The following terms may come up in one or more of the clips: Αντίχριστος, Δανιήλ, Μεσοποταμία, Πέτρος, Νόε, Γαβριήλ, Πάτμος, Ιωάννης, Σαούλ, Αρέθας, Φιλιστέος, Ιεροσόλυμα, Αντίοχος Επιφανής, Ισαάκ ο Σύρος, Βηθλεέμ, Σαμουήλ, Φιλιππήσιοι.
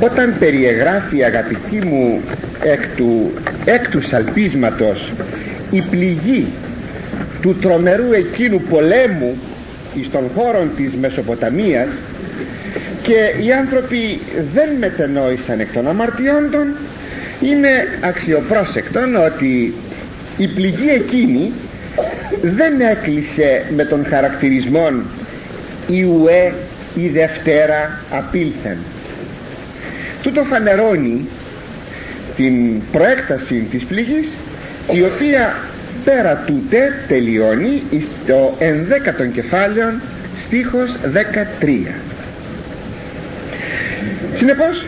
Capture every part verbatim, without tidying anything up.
Όταν περιεγράφει, αγαπητοί μου, εκ του, εκ του σαλπίσματος η πληγή του τρομερού εκείνου πολέμου εις των χώρων της Μεσοποταμίας, και οι άνθρωποι δεν μετενόησαν εκ των αμαρτιών των, είναι αξιοπρόσεκτον ότι η πληγή εκείνη δεν έκλεισε με τον χαρακτηρισμό «Ιουέ η Δευτέρα απήλθεν». Τούτο φανερώνει την προέκταση της πληγής, η οποία πέρα τούτε τελειώνει στο ενδέκατον κεφάλαιο, στίχος δεκατρία. Συνεπώς,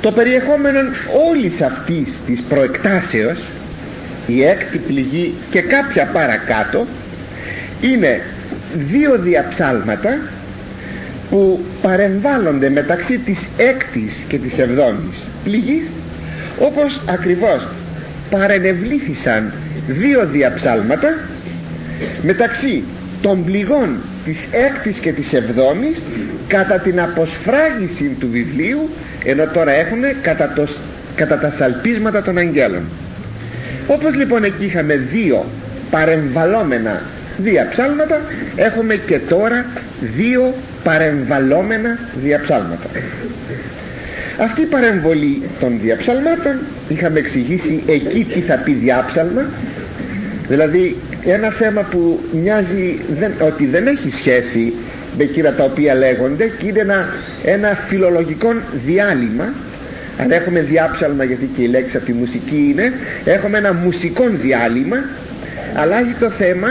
το περιεχόμενο όλης αυτής της προεκτάσεως, η έκτη πληγή και κάποια παρακάτω, είναι δύο διαψάλματα που παρεμβάλλονται μεταξύ της έκτης και της εβδόμης πληγής, όπως ακριβώς παρενευλήθησαν δύο διαψάλματα μεταξύ των πληγών της έκτης και της εβδόμης κατά την αποσφράγιση του βιβλίου, ενώ τώρα έχουν κατά, το, κατά τα σαλπίσματα των αγγέλων. Όπως λοιπόν εκεί είχαμε δύο παρεμβαλλόμενα διαψάλματα, έχουμε και τώρα δύο παρεμβαλλόμενα διαψάλματα. Αυτή η παρεμβολή των διαψαλμάτων, είχαμε εξηγήσει εκεί τι θα πει διάψαλμα, δηλαδή ένα θέμα που μοιάζει δεν, ότι δεν έχει σχέση με εκείνα τα οποία λέγονται, και είναι ένα, ένα φιλολογικό διάλειμμα. Αν έχουμε διάψαλμα, γιατί και η λέξη από τη μουσική είναι, έχουμε ένα μουσικό διάλειμμα, αλλάζει το θέμα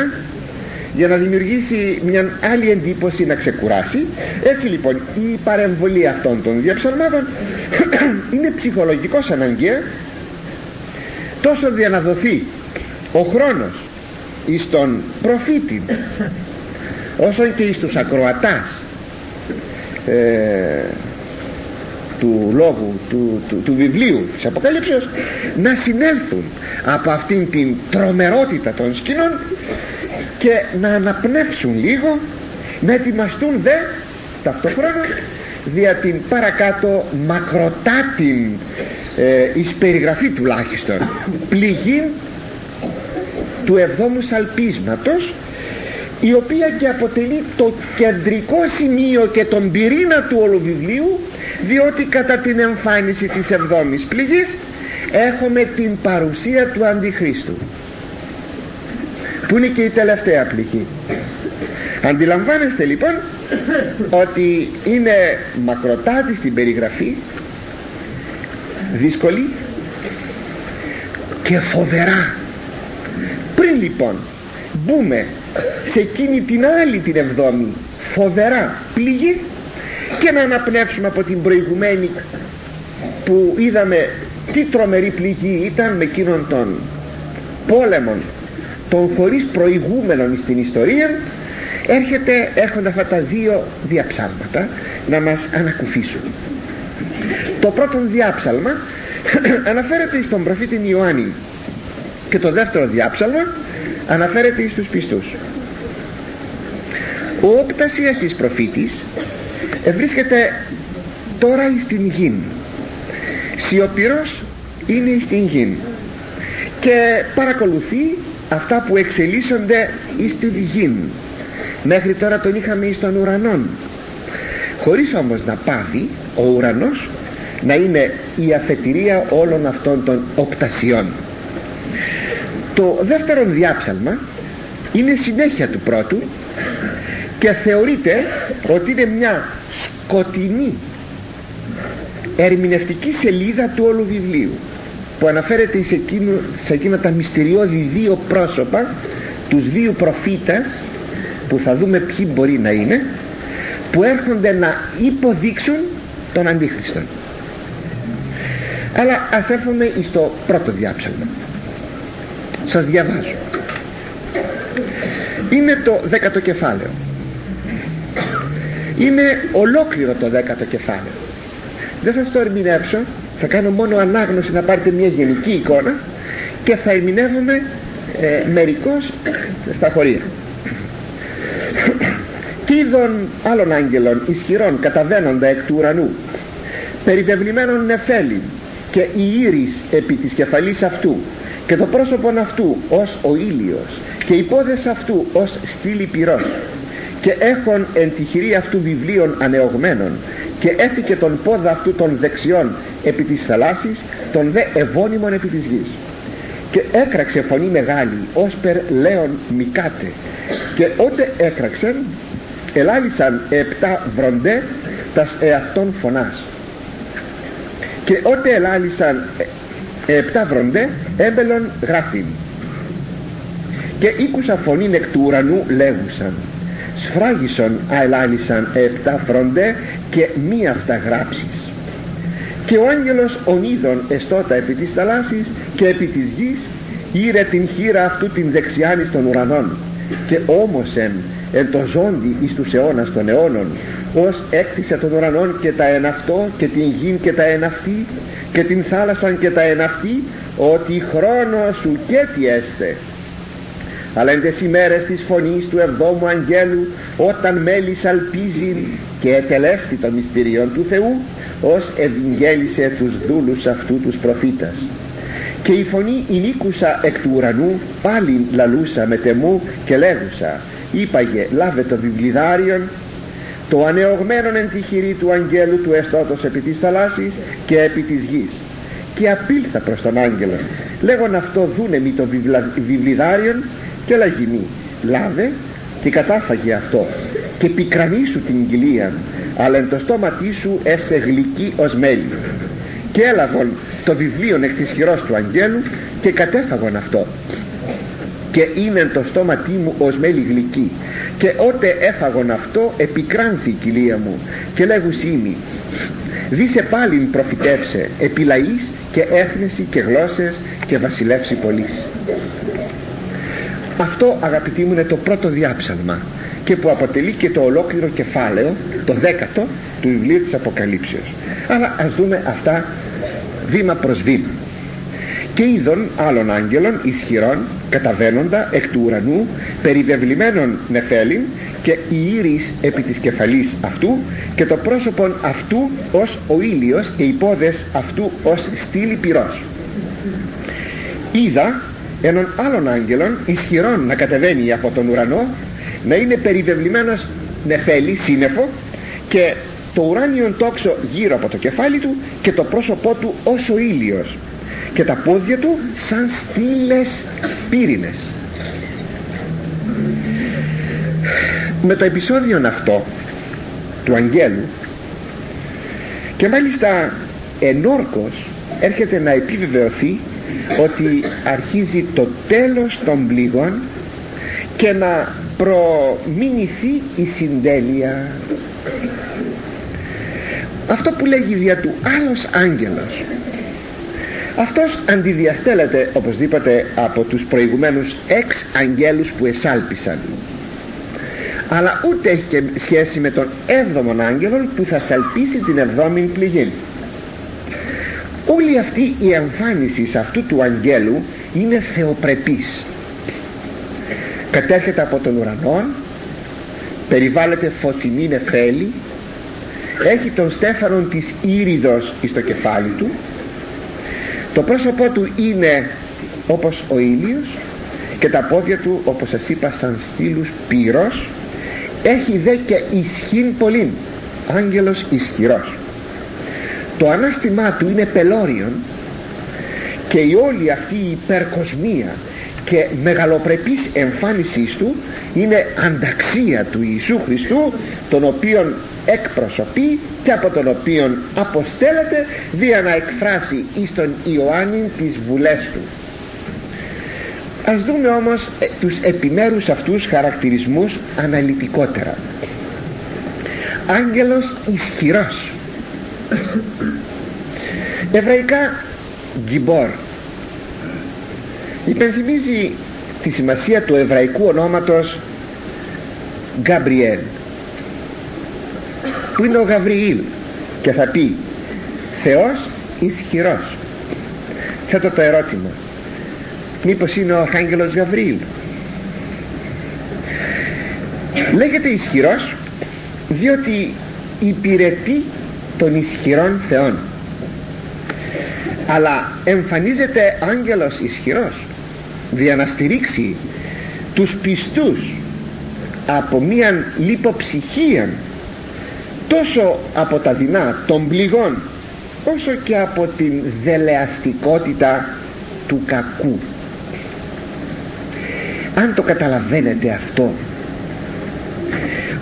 για να δημιουργήσει μια άλλη εντύπωση, να ξεκουράσει. Έτσι λοιπόν η παρεμβολή αυτών των διαψαλμάτων είναι ψυχολογικώς αναγκαία, τόσο για να δοθεί ο χρόνος εις τον προφήτη όσο και εις τους ακροατάς ε, του λόγου του, του, του βιβλίου της Αποκαλύψεως, να συνέλθουν από αυτήν την τρομερότητα των σκηνών και να αναπνεύσουν λίγο, να ετοιμαστούν δε ταυτόχρονα δια την παρακάτω μακροτάτην ε, εις περιγραφή τουλάχιστον πληγή του εβδόμου σαλπίσματος, η οποία και αποτελεί το κεντρικό σημείο και τον πυρήνα του όλου βιβλίου, διότι κατά την εμφάνιση της εβδόμης πληγής έχουμε την παρουσία του Αντιχρίστου, που είναι και η τελευταία πληγή. Αντιλαμβάνεστε λοιπόν ότι είναι μακροτάτη στην περιγραφή, δύσκολη και φοβερά. Πριν λοιπόν μπούμε σε εκείνη την άλλη την εβδόμη φοβερά πληγή, και να αναπνεύσουμε από την προηγουμένη που είδαμε τι τρομερή πληγή ήταν με εκείνον των πόλεμων των χωρίς προηγούμενων στην ιστορία, έρχεται έχοντα αυτά τα δύο διαψάλματα να μας ανακουφίσουν. Το πρώτο διάψαλμα αναφέρεται στον προφήτη Ιωάννη, και το δεύτερο διάψαλμα αναφέρεται στους πιστούς. Ο οπτασίας της προφήτης βρίσκεται τώρα εις την γην, σιωπηρός είναι εις την γην και παρακολουθεί αυτά που εξελίσσονται εις την γην. Μέχρι τώρα τον είχαμε εις των ουρανών, χωρίς όμως να πάβει ο ουρανός να είναι η αφετηρία όλων αυτών των οπτασιών. Το δεύτερο διάψαλμα είναι συνέχεια του πρώτου και θεωρείται ότι είναι μια σκοτεινή ερμηνευτική σελίδα του όλου βιβλίου, που αναφέρεται σε, εκείνο, σε εκείνα τα μυστηριώδη δύο πρόσωπα, τους δύο προφήτας, που θα δούμε ποιοι μπορεί να είναι, που έρχονται να υποδείξουν τον Αντίχριστον. Αλλά ας έρθουμε στο πρώτο διάψαλμα. Σας διαβάζω. Είναι το δέκατο κεφάλαιο. Είναι ολόκληρο το δέκατο κεφάλαιο. Δεν θα το ερμηνεύσω, θα κάνω μόνο ανάγνωση να πάρετε μια γενική εικόνα, και θα ερμηνεύουμε ε, μερικώς στα χωρία. Τίδων άλλων άγγελων ισχυρών καταβαίνοντα εκ του ουρανού, περιβεβλημένων νεφέλη, και η ήρης επί της κεφαλής αυτού, και το πρόσωπον αυτού ως ο ήλιος, και οι πόδες αυτού ως στήλη πυρός, και έχων εν τη χειρή αυτού βιβλίων ανεωγμένων, και έφηκε τον πόδα αυτού των δεξιών επί της θαλάσσης, των δε ευώνυμων επί της γης. Και έκραξε φωνή μεγάλη ως περ λέον μικάτε, και ότε έκραξεν ελάλησαν επτά βροντέ τας εαυτών φωνάς, και ότε ελάλησαν επτά βροντέ έμπελον γράφην. Και ήκουσα φωνήν εκ του ουρανού λέγουσαν, σφράγισον αελάλησαν επτά βροντέ και μη αυτά γράψεις. Και ο άγγελος ονίδων εστώτα επί της θαλάσσης και επί της γης, ήρε την χείρα αυτού την δεξιάν εις των ουρανών, και όμωσεν εν το ζώντι εις τους αιώνας των αιώνων, ως έκτισε των ουρανών και τα εν αυτό, και την γην και τα εν αυτή, και την θάλασσαν και τα εν αυτή, ότι χρόνο σου και τι έστε. Αλλά εν τες ημέρες της φωνής του εβδόμου αγγέλου, όταν μέλης αλπίζει και ετελέστη των μυστηριών του Θεού, ως ευηγγέλισε τους δούλους αυτού τους προφήτας. Και η φωνή ηνίκουσα εκ του ουρανού, πάλιν λαλούσα μετεμού και λέγουσα, είπαγε, λάβε το βιβλιδάριον, το ανεωγμένον εν τη χειρή του αγγέλου του εστώτος επί της θαλάσσης και επί της γης. Και απήλθα προς τον άγγελο, λέγον αυτό, δούνε μη το βιβλα... βιβλιδάριον, και λαγιμή, λάβε, και κατάφαγε αυτό, και πικρανήσου την κοιλίαν, αλλά εν το στόματί σου έστε γλυκή ως μέλι. Και έλαβον το βιβλίον εκ της χειρός του αγγέλου και κατέφαγον αυτό, και είναι εν το στόματί μου ως μέλι γλυκή, και ότε έφαγον αυτό επικράνθη η κοιλία μου, και λέγους ήμι, δίσε πάλιν προφητεύσε επί λαείς και έθνεση και γλώσσες και βασιλεύσει πολλής. Αυτό, αγαπητοί μου, είναι το πρώτο διάψαλμα, και που αποτελεί και το ολόκληρο κεφάλαιο, το δέκατο του βιβλίου της Αποκαλύψεως. Αλλά ας δούμε αυτά βήμα προς βήμα. Και είδων άλλων άγγελων ισχυρών καταβαίνοντα εκ του ουρανού, περιβεβλημένων νεφέλιν, και η ήρης επί της κεφαλής αυτού, και το πρόσωπον αυτού ως ο ήλιος, και οι πόδες αυτού ως στήλη πυρός. Είδα έναν άλλον άγγελον ισχυρών να κατεβαίνει από τον ουρανό, να είναι περιβεβλημένος νεφέλι, σύννεφο, και το ουράνιον τόξο γύρω από το κεφάλι του, και το πρόσωπό του ως ο ήλιος, και τα πόδια του σαν στήλες πύρινες. Με το επεισόδιο αυτό του αγγέλου, και μάλιστα ενόρκος, έρχεται να επιβεβαιωθεί ότι αρχίζει το τέλος των πλήγων και να προμηνηθεί η συντέλεια. Αυτό που λέγει δια του άλλος άγγελος, αυτός αντιδιαστέλλεται οπωσδήποτε από τους προηγουμένους εξ αγγέλους που εσάλπισαν, αλλά ούτε έχει και σχέση με τον έβδομον άγγελον που θα σαλπίσει την εβδόμην πληγή. Όλη αυτή η εμφάνιση αυτού του αγγέλου είναι θεοπρεπής. Κατέρχεται από τον ουρανό, περιβάλλεται φωτεινή νεφέλη, έχει τον στέφανον της ήριδος στο κεφάλι του, το πρόσωπό του είναι όπως ο ήλιος και τα πόδια του, όπως σας είπα, σαν στήλους πύρος. Έχει δε και ισχύν πολλήν, άγγελος ισχυρός. Το ανάστημά του είναι πελώριον, και η όλη αυτή η υπερκοσμία και μεγαλοπρεπής εμφάνισής του είναι ανταξία του Ιησού Χριστού, τον οποίον εκπροσωπεί και από τον οποίον αποστέλλεται δια να εκφράσει εις τον Ιωάννη τις βουλές του. Ας δούμε όμως ε, τους επιμέρους αυτούς χαρακτηρισμούς αναλυτικότερα. Άγγελος ισχυρός, εβραϊκά γκιμπόρ, υπενθυμίζει τη σημασία του εβραϊκού ονόματος Γκαμπριέλ, που είναι ο Γαβριήλ, και θα πει Θεός ισχυρός. Θέτω το ερώτημα, μήπως είναι ο Αρχάγγελος Γαβριήλ? Λέγεται ισχυρός διότι υπηρετεί των ισχυρών θεών. Αλλά εμφανίζεται άγγελος ισχυρός για να στηρίξει τους πιστούς από μίαν λιποψυχία, τόσο από τα δεινά των πληγών όσο και από την δελεαστικότητα του κακού. Αν το καταλαβαίνετε αυτό,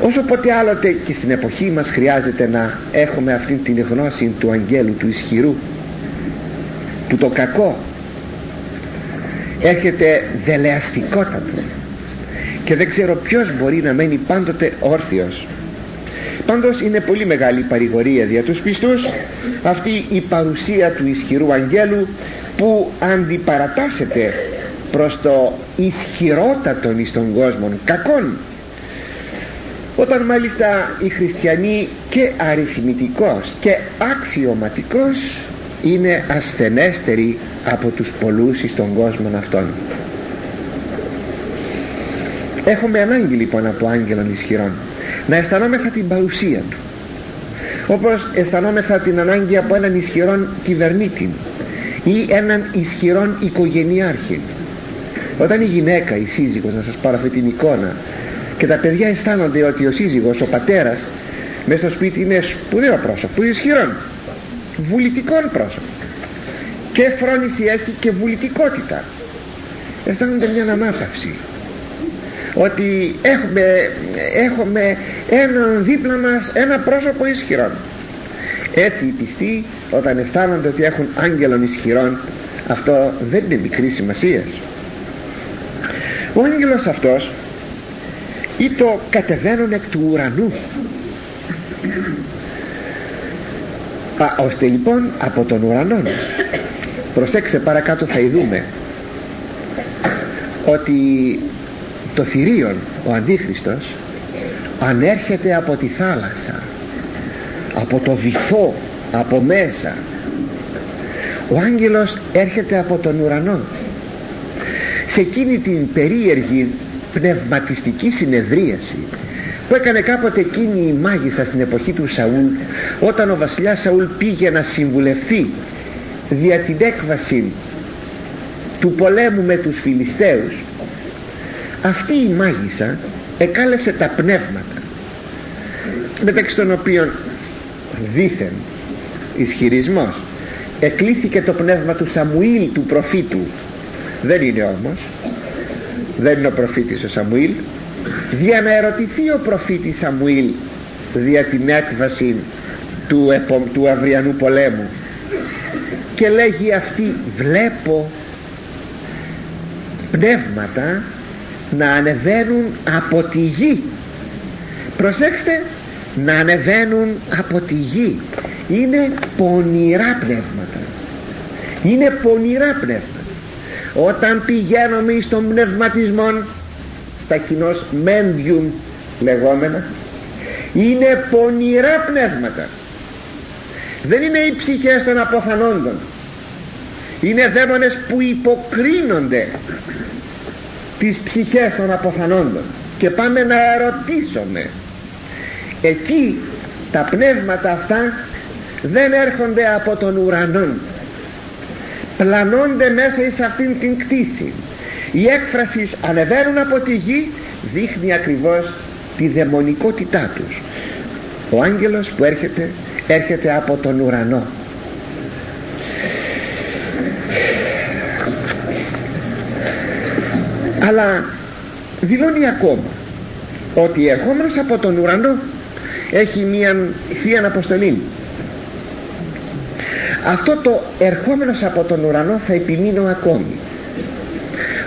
όσο ποτέ άλλοτε και στην εποχή μας χρειάζεται να έχουμε αυτήν την γνώση του αγγέλου του ισχυρού, που το κακό έρχεται δελεαστικότατο και δεν ξέρω ποιος μπορεί να μένει πάντοτε όρθιος. Πάντως είναι πολύ μεγάλη παρηγορία δια τους πιστούς αυτή η παρουσία του ισχυρού αγγέλου, που αντιπαρατάσσεται προς το ισχυρότατον εις των κόσμων κακών, όταν μάλιστα οι χριστιανοί και αριθμητικός και αξιωματικός είναι ασθενέστεροι από τους πολλούς εις των κόσμων αυτών. Έχουμε ανάγκη λοιπόν από άγγελων ισχυρών, να αισθανόμεθα την παρουσία του, όπως αισθανόμεθα την ανάγκη από έναν ισχυρόν κυβερνήτη ή έναν ισχυρόν οικογενειάρχη. Όταν η γυναίκα, η σύζυγος, να σας πάρω αυτή την εικόνα, και τα παιδιά αισθάνονται ότι ο σύζυγος, ο πατέρας μέσα στο σπίτι είναι σπουδαίο πρόσωπο, ισχυρόν, βουλητικόν πρόσωπο, και φρόνηση έχει και βουλητικότητα, αισθάνονται μια ανάπαυση ότι έχουμε, έχουμε έναν δίπλα μας ένα πρόσωπο ισχυρόν. Έτσι οι πιστοί όταν αισθάνονται ότι έχουν άγγελον ισχυρόν, αυτό δεν είναι μικρή σημασία. Ο άγγελος αυτός ή το κατεβαίνουν εκ του ουρανού. Α, ώστε λοιπόν από τον ουρανό, προσέξτε, παρακάτω θα ειδούμε ότι το θηρίον, ο αντίχριστος, ανέρχεται από τη θάλασσα, από το βυθό, από μέσα. Ο άγγελος έρχεται από τον ουρανό. Σε εκείνη την περίεργη πνευματιστική συνεδρίαση που έκανε κάποτε εκείνη η μάγισσα στην εποχή του Σαούλ, όταν ο βασιλιάς Σαούλ πήγε να συμβουλευτεί δια την έκβαση του πολέμου με τους Φιλιστέους, αυτή η μάγισσα εκάλεσε τα πνεύματα, μεταξύ των οποίων δήθεν ισχυρισμός εκλήθηκε το πνεύμα του Σαμουήλ, του προφήτου. Δεν είναι όμως, δεν είναι ο προφήτης ο Σαμουήλ, δια να ερωτηθεί ο προφήτης Σαμουήλ δια την έκβαση του, επο, του αυριανού πολέμου, και λέγει αυτή, βλέπω πνεύματα να ανεβαίνουν από τη γη. Προσέξτε, να ανεβαίνουν από τη γη. Είναι πονηρά πνεύματα, είναι πονηρά πνεύματα. Όταν πηγαίνουμε στον πνευματισμό, τα κοινώς μέντιουμ λεγόμενα, είναι πονηρά πνεύματα. Δεν είναι οι ψυχές των αποθανόντων, είναι δαίμονες που υποκρίνονται τις ψυχές των αποθανόντων, και πάμε να ερωτήσουμε. Εκεί τα πνεύματα αυτά δεν έρχονται από τον ουρανό, πλανώνται μέσα εις αυτήν την κτήση. Η έκφραση ανεβαίνουν από τη γη δείχνει ακριβώς τη δαιμονικότητά τους. Ο άγγελος που έρχεται έρχεται από τον ουρανό. Αλλά δηλώνει ακόμα ότι ερχόμενος από τον ουρανό έχει μια θεία αποστολή. Αυτό το ερχόμενος από τον ουρανό θα επιμείνω ακόμη.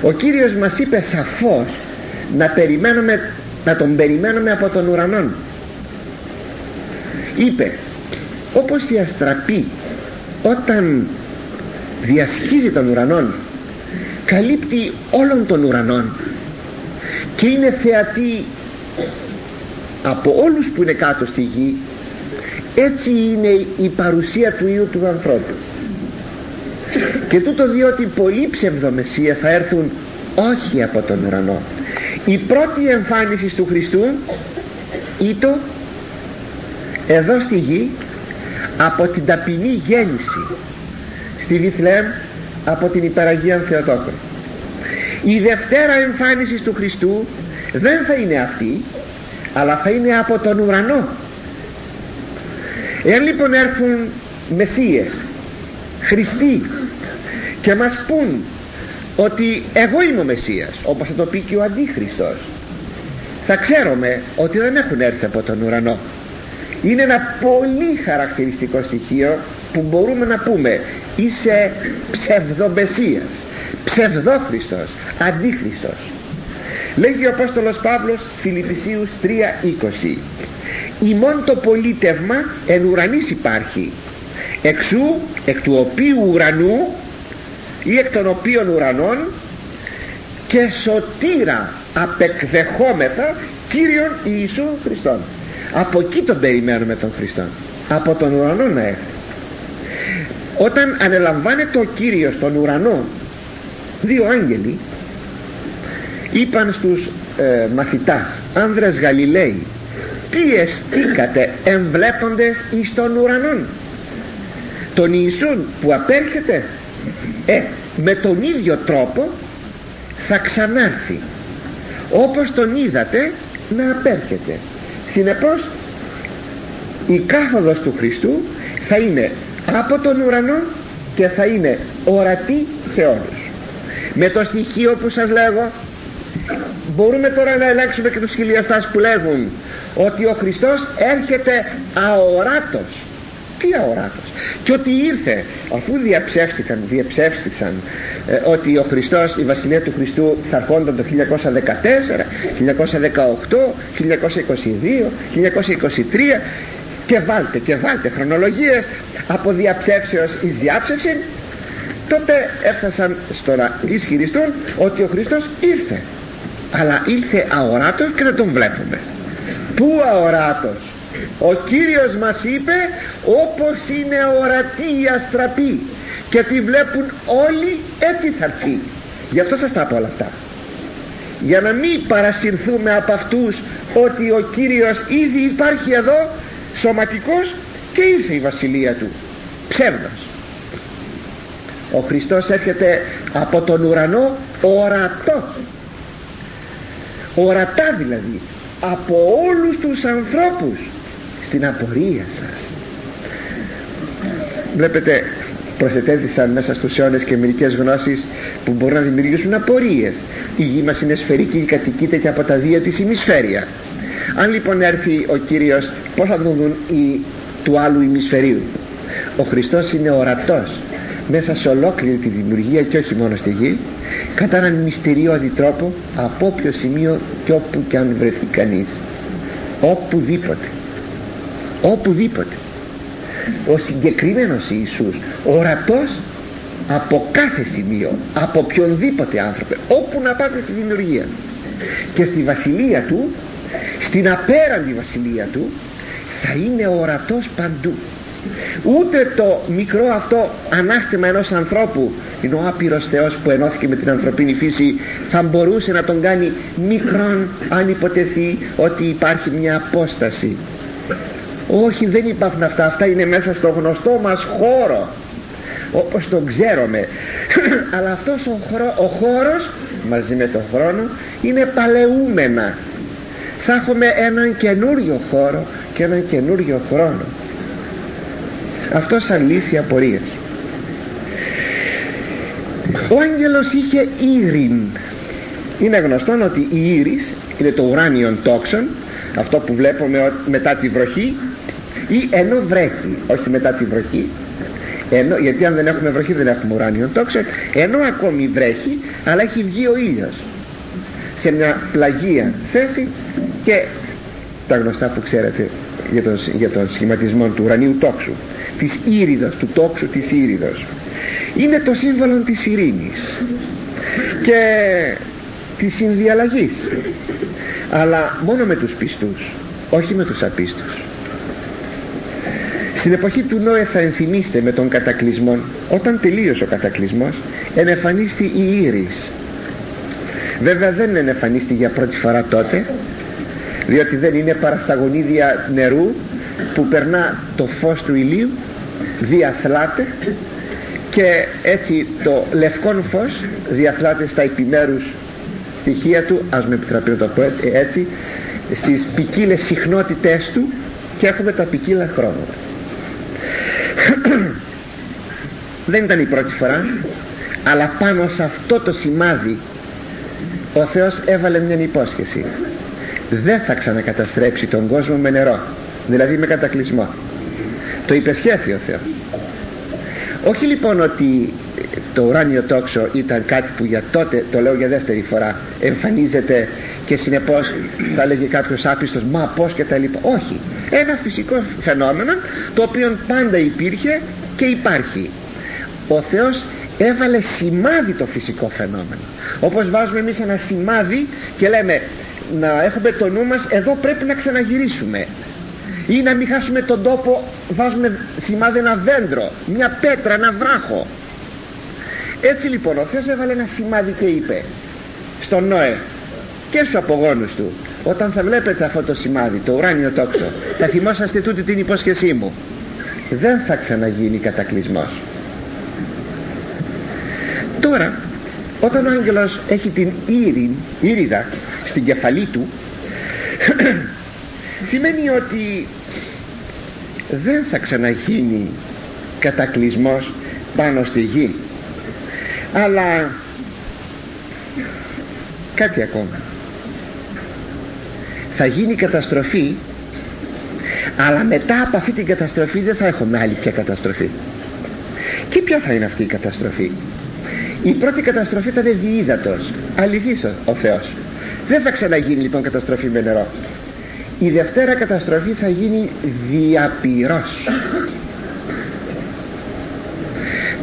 Ο Κύριος μας είπε σαφώς να, περιμένουμε, να τον περιμένουμε από τον ουρανό. Είπε, όπως η αστραπή όταν διασχίζει τον ουρανό καλύπτει όλων των ουρανών και είναι θεατή από όλους που είναι κάτω στη γη, έτσι είναι η παρουσία του Υιού του ανθρώπου. Και τούτο διότι πολλοί ψευδομεσσία θα έρθουν όχι από τον ουρανό. Η πρώτη εμφάνιση του Χριστού ήτο εδώ στη γη από την ταπεινή γέννηση στη Βιθλεέμ από την υπεραγία Θεοτόκο. Η δευτέρα εμφάνιση του Χριστού δεν θα είναι αυτή, αλλά θα είναι από τον ουρανό. Εάν λοιπόν έρθουν μεσίες, Χριστοί, και μας πούν ότι εγώ είμαι ο Μεσσίας, όπως θα το πει και ο Αντίχριστος, θα ξέρουμε ότι δεν έχουν έρθει από τον ουρανό. Είναι ένα πολύ χαρακτηριστικό στοιχείο που μπορούμε να πούμε: είσαι ψευδομεσσίας, ψευδόχριστος, αντίχριστος. Λέγει ο Απόστολος Παύλος Φιλιππισίους τρία είκοσι: ημών το πολίτευμα εν ουρανής υπάρχει, εξού εκ του οποίου ουρανού ή εκ των οποίων ουρανών και σωτήρα απεκδεχόμεθα Κύριον Ιησού Χριστόν. Από εκεί τον περιμένουμε τον Χριστόν, από τον ουρανό να έρθει. Όταν ανελαμβάνεται ο Κύριος τον ουρανό, δύο άγγελοι είπαν στους ε, μαθητάς, άνδρες Γαλιλαίοι, τι εστίκατε εμβλέποντες εις τον ουρανόν, τον Ιησούν που απέρχεται? Ε, με τον ίδιο τρόπο θα ξανάρθει, όπως τον είδατε να απέρχεται. Συνεπώς η κάθοδος του Χριστού θα είναι από τον ουρανό και θα είναι ορατή σε όλους. Με το στοιχείο που σας λέγω, μπορούμε τώρα να ελέγξουμε και τους χιλιαστάς που λέγουν ότι ο Χριστός έρχεται αοράτος. Τι αοράτος? Και ότι ήρθε, αφού διαψεύστηκαν, διαψεύστηκαν ε, ότι ο Χριστός, η Βασιλεία του Χριστού θα αρχόνταν το χίλια δεκατέσσερα, χίλια δεκαοκτώ, χίλια είκοσι δύο, χίλια είκοσι τρία και βάλτε και βάλτε χρονολογίες από διαψεύσεως εις διάψευση, τότε έφτασαν στο να ισχυριστούν ότι ο Χριστός ήρθε, αλλά ήρθε αοράτος και δεν τον βλέπουμε. Πού αοράτος? Ο Κύριος μας είπε όπως είναι ορατή η αστραπή και τη βλέπουν όλοι, έτσι θα έρθει. Γι' αυτό σας τα πω όλα αυτά, για να μην παρασυρθούμε από αυτούς ότι ο Κύριος ήδη υπάρχει εδώ σωματικός και ήρθε η βασιλεία του. Ψεύδος. Ο Χριστός έρχεται από τον ουρανό ορατό, ορατά δηλαδή από όλους τους ανθρώπους στην απορία σας. Βλέπετε, προσετέθησαν μέσα στους αιώνες και μερικές γνώσεις που μπορούν να δημιουργήσουν απορίες. Η γη μας είναι σφαιρική, κατοικείται και από τα δύο της ημισφαίρια. Αν λοιπόν έρθει ο Κύριος, πώς θα τον δουν οι του άλλου ημισφαιρίου? Ο Χριστός είναι ορατός μέσα σε ολόκληρη τη δημιουργία και όχι μόνο στη γη, κατά έναν μυστηριώδη τρόπο, από όποιο σημείο και όπου και αν βρεθεί κανείς, οπουδήποτε, οπουδήποτε. Ο συγκεκριμένος Ιησούς ορατός από κάθε σημείο, από οποιονδήποτε άνθρωπο, όπου να πάτε στη δημιουργία και στη βασιλεία του, στην απέραντη βασιλεία του, θα είναι ορατός παντού. Ούτε το μικρό αυτό ανάστημα ενός ανθρώπου, είναι ο άπειρος Θεός που ενώθηκε με την ανθρωπίνη φύση, θα μπορούσε να τον κάνει μικρόν αν υποτεθεί ότι υπάρχει μια απόσταση. Όχι, δεν υπάρχουν αυτά. Αυτά είναι μέσα στο γνωστό μας χώρο, όπως τον ξέρουμε. Αλλά αυτός ο, χρο, ο χώρος μαζί με τον χρόνο είναι παλαιούμενα. Θα έχουμε έναν καινούριο χώρο και έναν καινούριο χρόνο. Αυτό σαν λύση απορίες. Ο άγγελος είχε ήριν. Είναι γνωστόν ότι η ήρις είναι το ουράνιον τόξον, αυτό που βλέπουμε μετά τη βροχή ή ενώ βρέχει, όχι μετά τη βροχή, ενώ, γιατί αν δεν έχουμε βροχή δεν έχουμε ουράνιον τόξον, ενώ ακόμη βρέχει αλλά έχει βγει ο ήλιος σε μια πλαγία θέση και τα γνωστά που ξέρετε για τον, για τον σχηματισμό του ουρανίου τόξου, της ήριδος, του τόξου της ήριδος. Είναι το σύμβολο της ειρήνης και της συνδιαλλαγής, αλλά μόνο με τους πιστούς, όχι με τους απίστους. Στην εποχή του Νόε θα ενθυμίστε με τον κατακλυσμό, όταν τελείωσε ο κατακλυσμός ενεφανίστη η ήρης. Βέβαια δεν ενεφανίστη για πρώτη φορά τότε, διότι δεν είναι παρά στα γονίδια νερού που περνά το φως του ηλίου, διαθλάται και έτσι το λευκόν φως διαθλάται στα επιμέρους στοιχεία του, ας με επιτραπεί να το πω έτσι, στις ποικίλες συχνότητές του, και έχουμε τα ποικίλα χρώματα. Δεν ήταν η πρώτη φορά, αλλά πάνω σε αυτό το σημάδι ο Θεός έβαλε μια υπόσχεση: δεν θα ξανακαταστρέψει τον κόσμο με νερό, δηλαδή με κατακλυσμό. Το υπεσχέθη ο Θεός. Όχι λοιπόν ότι το ουράνιο τόξο ήταν κάτι που για τότε, το λέω για δεύτερη φορά, εμφανίζεται και συνεπώς θα λέγει κάποιος άπιστος μα πως και τα λοιπά. Όχι, ένα φυσικό φαινόμενο το οποίο πάντα υπήρχε και υπάρχει. Ο Θεός έβαλε σημάδι το φυσικό φαινόμενο, όπως βάζουμε εμείς ένα σημάδι και λέμε να έχουμε το νου μας, εδώ πρέπει να ξαναγυρίσουμε, ή να μην χάσουμε τον τόπο, βάζουμε σημάδι ένα δέντρο, μια πέτρα, ένα βράχο. Έτσι λοιπόν ο Θεός έβαλε ένα σημάδι και είπε στον Νόε και στους απογόνους του: όταν θα βλέπετε αυτό το σημάδι, το ουράνιο τόξο, θα θυμόσαστε τούτη την υπόσχεσή μου, δεν θα ξαναγίνει κατακλυσμός. Τώρα όταν ο άγγελος έχει την ήρη, ήριδα στην κεφαλή του σημαίνει ότι δεν θα ξαναγίνει κατακλυσμός πάνω στη γη. Αλλά κάτι ακόμα, θα γίνει καταστροφή, αλλά μετά από αυτή την καταστροφή δεν θα έχουμε άλλη πια καταστροφή. Και ποια θα είναι αυτή η καταστροφή? Η πρώτη καταστροφή ήταν διείδατος, αληθής ο Θεός, δεν θα ξαναγίνει λοιπόν καταστροφή με νερό. Η δευτέρα καταστροφή θα γίνει διαπυρός.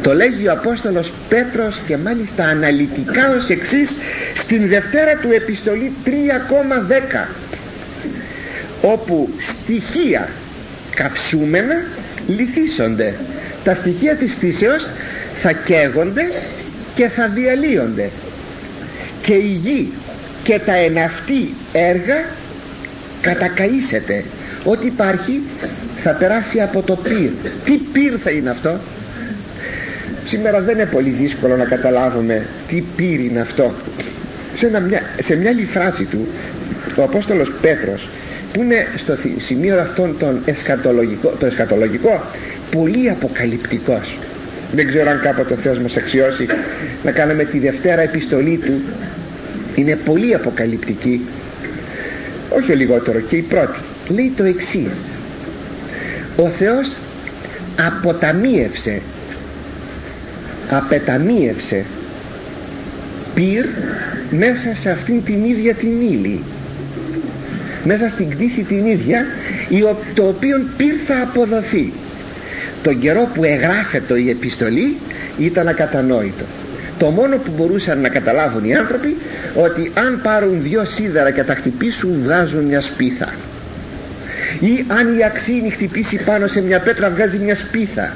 Το λέγει ο Απόστολος Πέτρος και μάλιστα αναλυτικά ως εξής στην δευτέρα του επιστολή τρία κόμμα δέκα, όπου στοιχεία καυσούμενα λυθίσονται, τα στοιχεία της φύσεως θα καίγονται και θα διαλύονται, και η γη και τα εναυτή έργα κατακαίσεται. Ό,τι υπάρχει θα περάσει από το πυρ. Τι πυρ θα είναι αυτό? Σήμερα δεν είναι πολύ δύσκολο να καταλάβουμε τι πυρ είναι αυτό. Σε, ένα, σε μια άλλη φράση του ο Απόστολος Πέτρος, που είναι στο σημείο αυτόν τον εσκατολογικό, το εσκατολογικό, πολύ αποκαλυπτικός. Δεν ξέρω αν κάποτε ο Θεός μας αξιώσει να κάνουμε τη δευτέρα επιστολή του. Είναι πολύ αποκαλυπτική, όχι λιγότερο και η πρώτη. Λέει το εξής: ο Θεός αποταμίευσε απεταμίευσε πυρ μέσα σε αυτήν την ίδια την ύλη, μέσα στην κτήση την ίδια, το οποίο πυρ θα αποδοθεί. Τον καιρό που εγγράφεται η επιστολή ήταν ακατανόητο. Το μόνο που μπορούσαν να καταλάβουν οι άνθρωποι, ότι αν πάρουν δυο σίδερα και τα χτυπήσουν βγάζουν μια σπίθα, ή αν η αξίνη χτυπήσει πάνω σε μια πέτρα βγάζει μια σπίθα,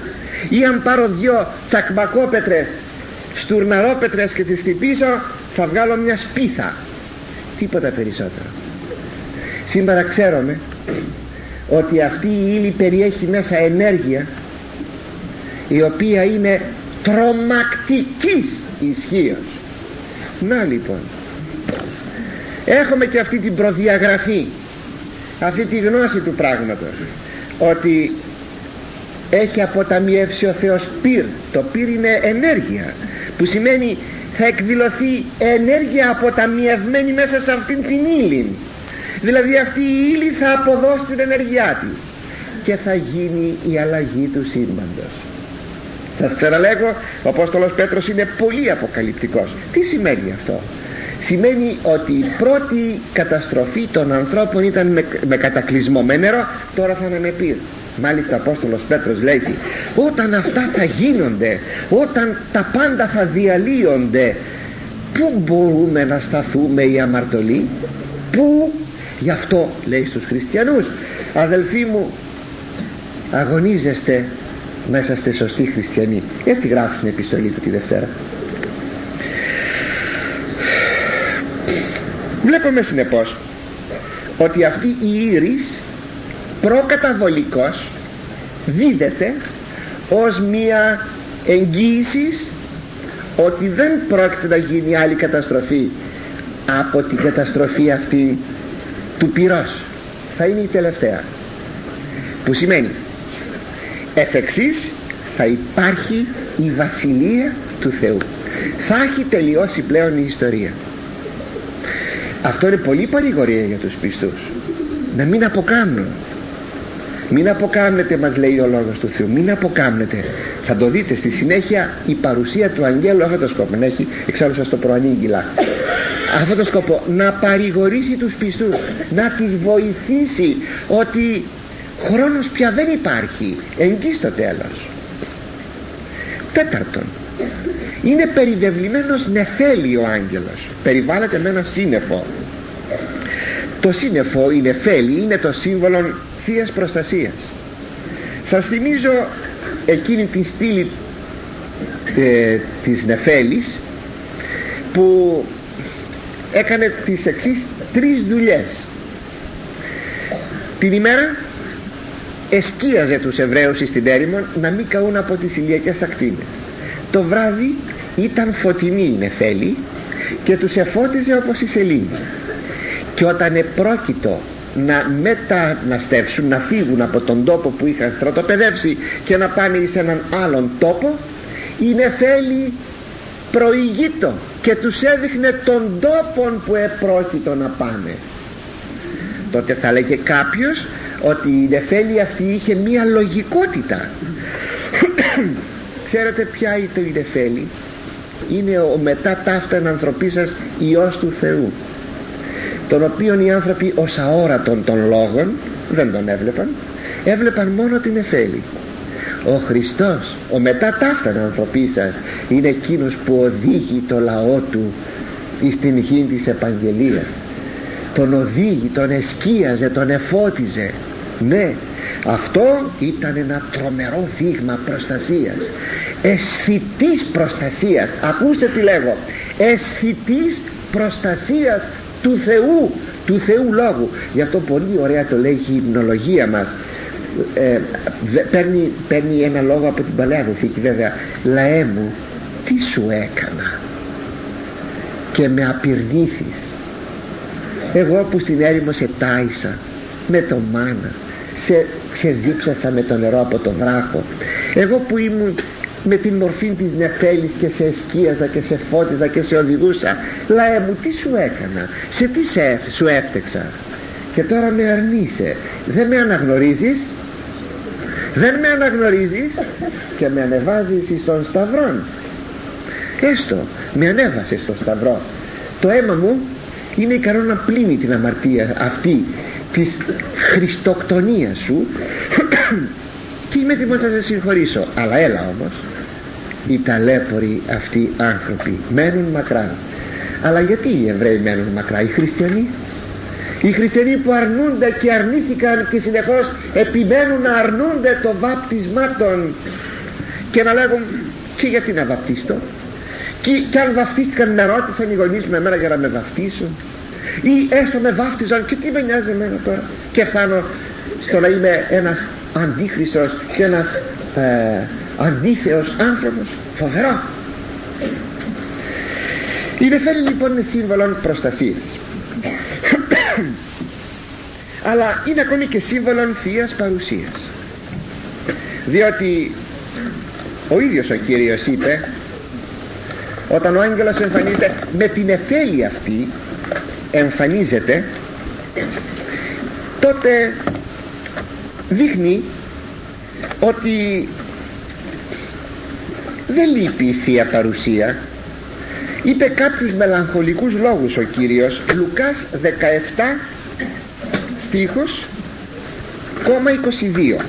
ή αν πάρω δυο τσακμακόπετρες, στουρναρόπετρες και τις χτυπήσω θα βγάλω μια σπίθα, τίποτα περισσότερο. Σήμερα ξέρουμε ότι αυτή η ύλη περιέχει μέσα ενέργεια η οποία είναι τρομακτικής ισχύος. Να λοιπόν, έχουμε και αυτή την προδιαγραφή, αυτή τη γνώση του πράγματος, ότι έχει αποταμιεύσει ο Θεός πυρ. Το πυρ είναι ενέργεια, που σημαίνει θα εκδηλωθεί ενέργεια αποταμιευμένη μέσα σε αυτήν την ύλη. Δηλαδή αυτή η ύλη θα αποδώσει την ενέργειά της και θα γίνει η αλλαγή του σύμπαντος. Σας ξαναλέγω, ο Απόστολος Πέτρος είναι πολύ αποκαλυπτικός. Τι σημαίνει αυτό? Σημαίνει ότι η πρώτη καταστροφή των ανθρώπων ήταν με, με κατακλυσμό, με νερό, τώρα θα είναι με πυρ. Μάλιστα ο Απόστολος Πέτρος λέει, όταν αυτά θα γίνονται, όταν τα πάντα θα διαλύονται, πού μπορούμε να σταθούμε οι αμαρτωλοί? Πού? Γι' αυτό λέει στους χριστιανούς: αδελφοί μου, αγωνίζεστε μέσα στη σωστή χριστιανοί. Έτσι γράφει στην επιστολή του τη Δευτέρα. Βλέπουμε συνεπώς ότι αυτή η ήρης προκαταβολικός δίδεται ως μία εγγύηση ότι δεν πρόκειται να γίνει άλλη καταστροφή από την καταστροφή αυτή του πυρός. Θα είναι η τελευταία, που σημαίνει εφ' εξής θα υπάρχει η βασιλεία του Θεού, θα έχει τελειώσει πλέον η ιστορία. Αυτό είναι πολύ παρηγορία για τους πιστούς, να μην αποκάμνουν. Μην αποκάμνετε, μας λέει ο λόγος του Θεού, μην αποκάμνετε. Θα το δείτε στη συνέχεια, η παρουσία του αγγέλου αυτό το σκοπό έχει, εξάλλου σας το προανήγγυλα, αυτό το σκοπό, να παρηγορήσει τους πιστούς, να τους βοηθήσει ότι χρόνος πια δεν υπάρχει, εγγύς στο τέλος. Τέταρτον, είναι περιδευλημένος νεφέλη ο άγγελος, περιβάλλεται με ένα σύννεφο. Το σύννεφο, η νεφέλη, είναι το σύμβολο θείας προστασίας. Σας θυμίζω εκείνη τη στήλη ε, της νεφέλης που έκανε τις εξής τρεις δουλειές. Την ημέρα εσκίαζε τους Εβραίους στην έρημο να μην καούν από τις ηλιακές ακτίνες. Το βράδυ ήταν φωτεινή η νεφέλη και τους εφώτιζε όπως η σελήνη, και όταν επρόκειτο να μεταναστεύσουν, να φύγουν από τον τόπο που είχαν στρατοπεδεύσει και να πάνε σε έναν άλλον τόπο, η νεφέλη προηγείτο και τους έδειχνε τον τόπο που επρόκειτο να πάνε. Τότε θα λέγε κάποιος ότι η νεφέλη αυτή είχε μία λογικότητα. Ξέρετε ποια ήταν η νεφέλη? Είναι ο μετά ταύτεν ανθρωπίσας Υιός του Θεού, τον οποίον οι άνθρωποι ως αόρατον των λόγων δεν τον έβλεπαν, έβλεπαν μόνο την νεφέλη. Ο Χριστός, ο μετά ταύτεν ανθρωπίσας, είναι εκείνος που οδήγει το λαό του στην γη της επαγγελίας. Τον οδήγει, τον εσκίαζε, τον εφώτιζε. Ναι, αυτό ήταν ένα τρομερό δείγμα προστασίας, αισθητής προστασίας. Ακούστε τι λέγω, αισθητής προστασίας του Θεού, του Θεού λόγου. Γι' αυτό πολύ ωραία το λέει η υμνολογία μας, ε, παίρνει, παίρνει ένα λόγο από την Παλαιά Διαθήκη βέβαια. Λαέ μου, τι σου έκανα και με απειρνήθεις? Εγώ που στην έρημο σε τάισα με το μάνα, σε, σε δίψασα με το νερό από το βράχο, εγώ που ήμουν με την μορφή της νεφέλης και σε εσκίαζα και σε φώτιζα και σε οδηγούσα. Λαέ μου, τι σου έκανα, σε τι σε, σου έφτεξα και τώρα με αρνείσαι? Δεν με αναγνωρίζεις, δεν με αναγνωρίζεις και με ανεβάζεις εις τον σταυρόν. Έστω με ανέβασες στον σταυρό. Το αίμα μου είναι ικανό να πλύνει την αμαρτία αυτή της χριστοκτονίας σου και είμαι έτοιμος να σε συγχωρήσω. Αλλά έλα όμως, οι ταλέποροι αυτοί άνθρωποι μένουν μακρά. Αλλά γιατί οι Εβραίοι μένουν μακρά? Οι χριστιανοί, οι χριστιανοί που αρνούνται και αρνήθηκαν και συνεχώς επιμένουν να αρνούνται το βαπτισμά των και να λέγουν και γιατί να βαπτίστω? Και, και αν βαφτίστηκαν με ρώτησαν οι γονείς με εμένα για να με βαφτίσουν, ή έστω με βάφτιζαν και τι με νοιάζει εμένα τώρα, και χάνω στο να είμαι ένας αντίχριστος και ένας ε, αντίθεος άνθρωπος. Φοβερό. Η νεφέλη λοιπόν είναι σύμβολο προστασίας αλλά είναι ακόμη και σύμβολο θείας παρουσίας, διότι ο ίδιος ο Κύριος είπε όταν ο άγγελος εμφανίζεται με την νεφέλη αυτή, εμφανίζεται, τότε δείχνει ότι δεν λείπει η θεία παρουσία. Είπε κάποιους μελαγχολικούς λόγους ο Κύριος, Λουκάς δεκαεπτά στίχος είκοσι δύο.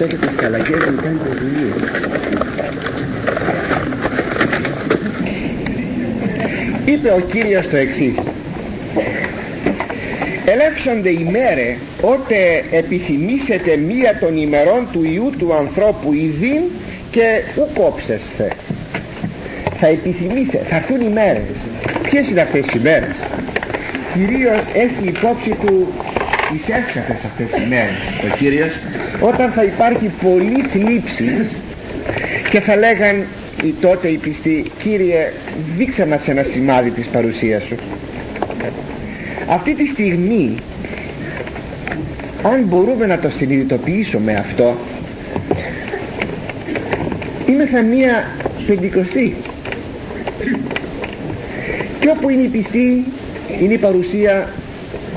Έχετε τις καλαγές μου, κάνετε δουλείες. Είπε ο Κύριος το εξής: ελέξονται οι μέρε ότε επιθυμήσετε μία των ημερών του Υιού του ανθρώπου ειδήν και ουκόψεσθε. Θα επιθυμήσετε, θα έρθουν οι μέρες. Ποιες είναι αυτές οι μέρες? Κυρίως έχει υπόψη του εις έσκατες αυτές οι μέρες ο Κύριος, όταν θα υπάρχει πολλή θλίψη και θα λέγαν οι τότε οι πιστοί: Κύριε, δείξε μας ένα σημάδι της παρουσίας σου. Αυτή τη στιγμή, αν μπορούμε να το συνειδητοποιήσουμε αυτό, είμεθα μία πεντηκοστή, και όπου είναι η πιστή είναι η παρουσία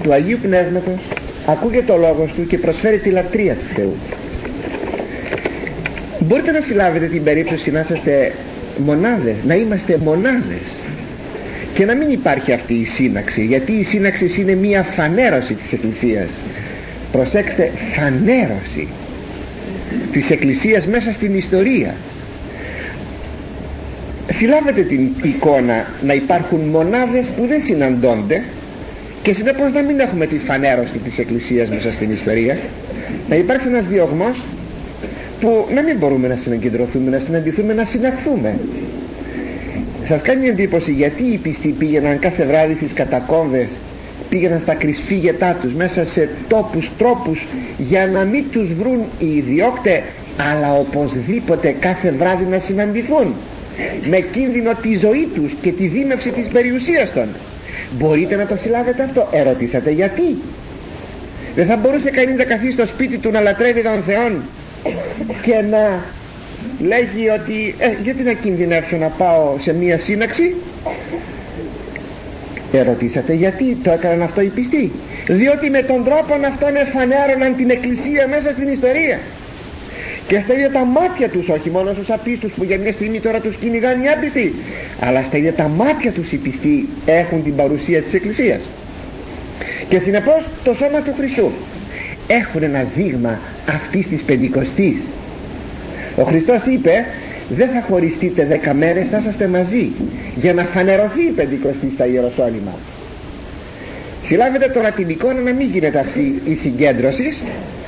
του Αγίου Πνεύματος, ακούγεται ο λόγος του και προσφέρει τη λατρεία του Θεού. Μπορείτε να συλλάβετε την περίπτωση να είσαστε μονάδες, να είμαστε μονάδες και να μην υπάρχει αυτή η σύναξη, γιατί η σύναξη είναι μία φανέρωση της Εκκλησίας. Προσέξτε, φανέρωση της Εκκλησίας μέσα στην ιστορία. Συλλάβετε την εικόνα να υπάρχουν μονάδες που δεν συναντώνται και συνεπώς να μην έχουμε τη φανέρωση της Εκκλησίας μέσα στην ιστορία, να υπάρξει ένας διωγμός που να μην μπορούμε να συγκεντρωθούμε, να συναντηθούμε, να συναχθούμε. Σας κάνει εντύπωση γιατί οι πιστοί πήγαιναν κάθε βράδυ στις κατακόμβες, πήγαιναν στα κρυσφύγετά τους, μέσα σε τόπους, τρόπους, για να μην τους βρουν οι ιδιώκτες, αλλά οπωσδήποτε κάθε βράδυ να συναντηθούν, με κίνδυνο τη ζωή τους και τη δίμευση της περιουσίας των. Μπορείτε να το συλλάβετε αυτό? Ερωτήσατε γιατί? Δεν θα μπορούσε κανείς να καθίσει στο σπίτι του να λατρεύει τον Θεόν και να λέγει ότι ε, γιατί να κινδυνεύσω να πάω σε μία σύναξη? Ερωτήσατε γιατί το έκαναν αυτό οι πιστοί? Διότι με τον τρόπο αυτόν εφανέρωναν την Εκκλησία μέσα στην ιστορία. Και στα ίδια τα μάτια τους, όχι μόνο στους απίστους που για μια στιγμή τώρα τους κυνηγάνε οι άπιστοι, αλλά στα ίδια τα μάτια τους οι πιστοί έχουν την παρουσία της Εκκλησίας και συνεπώς το σώμα του Χριστού. Έχουν ένα δείγμα αυτής της πεντηκοστής. Ο Χριστός είπε: δεν θα χωριστείτε δέκα μέρες, θα είσαστε μαζί, για να φανερωθεί η πεντηκοστή στα Ιεροσόλυμα. Συλλάβετε τώρα την εικόνα να μην γίνεται αυτή η συγκέντρωση.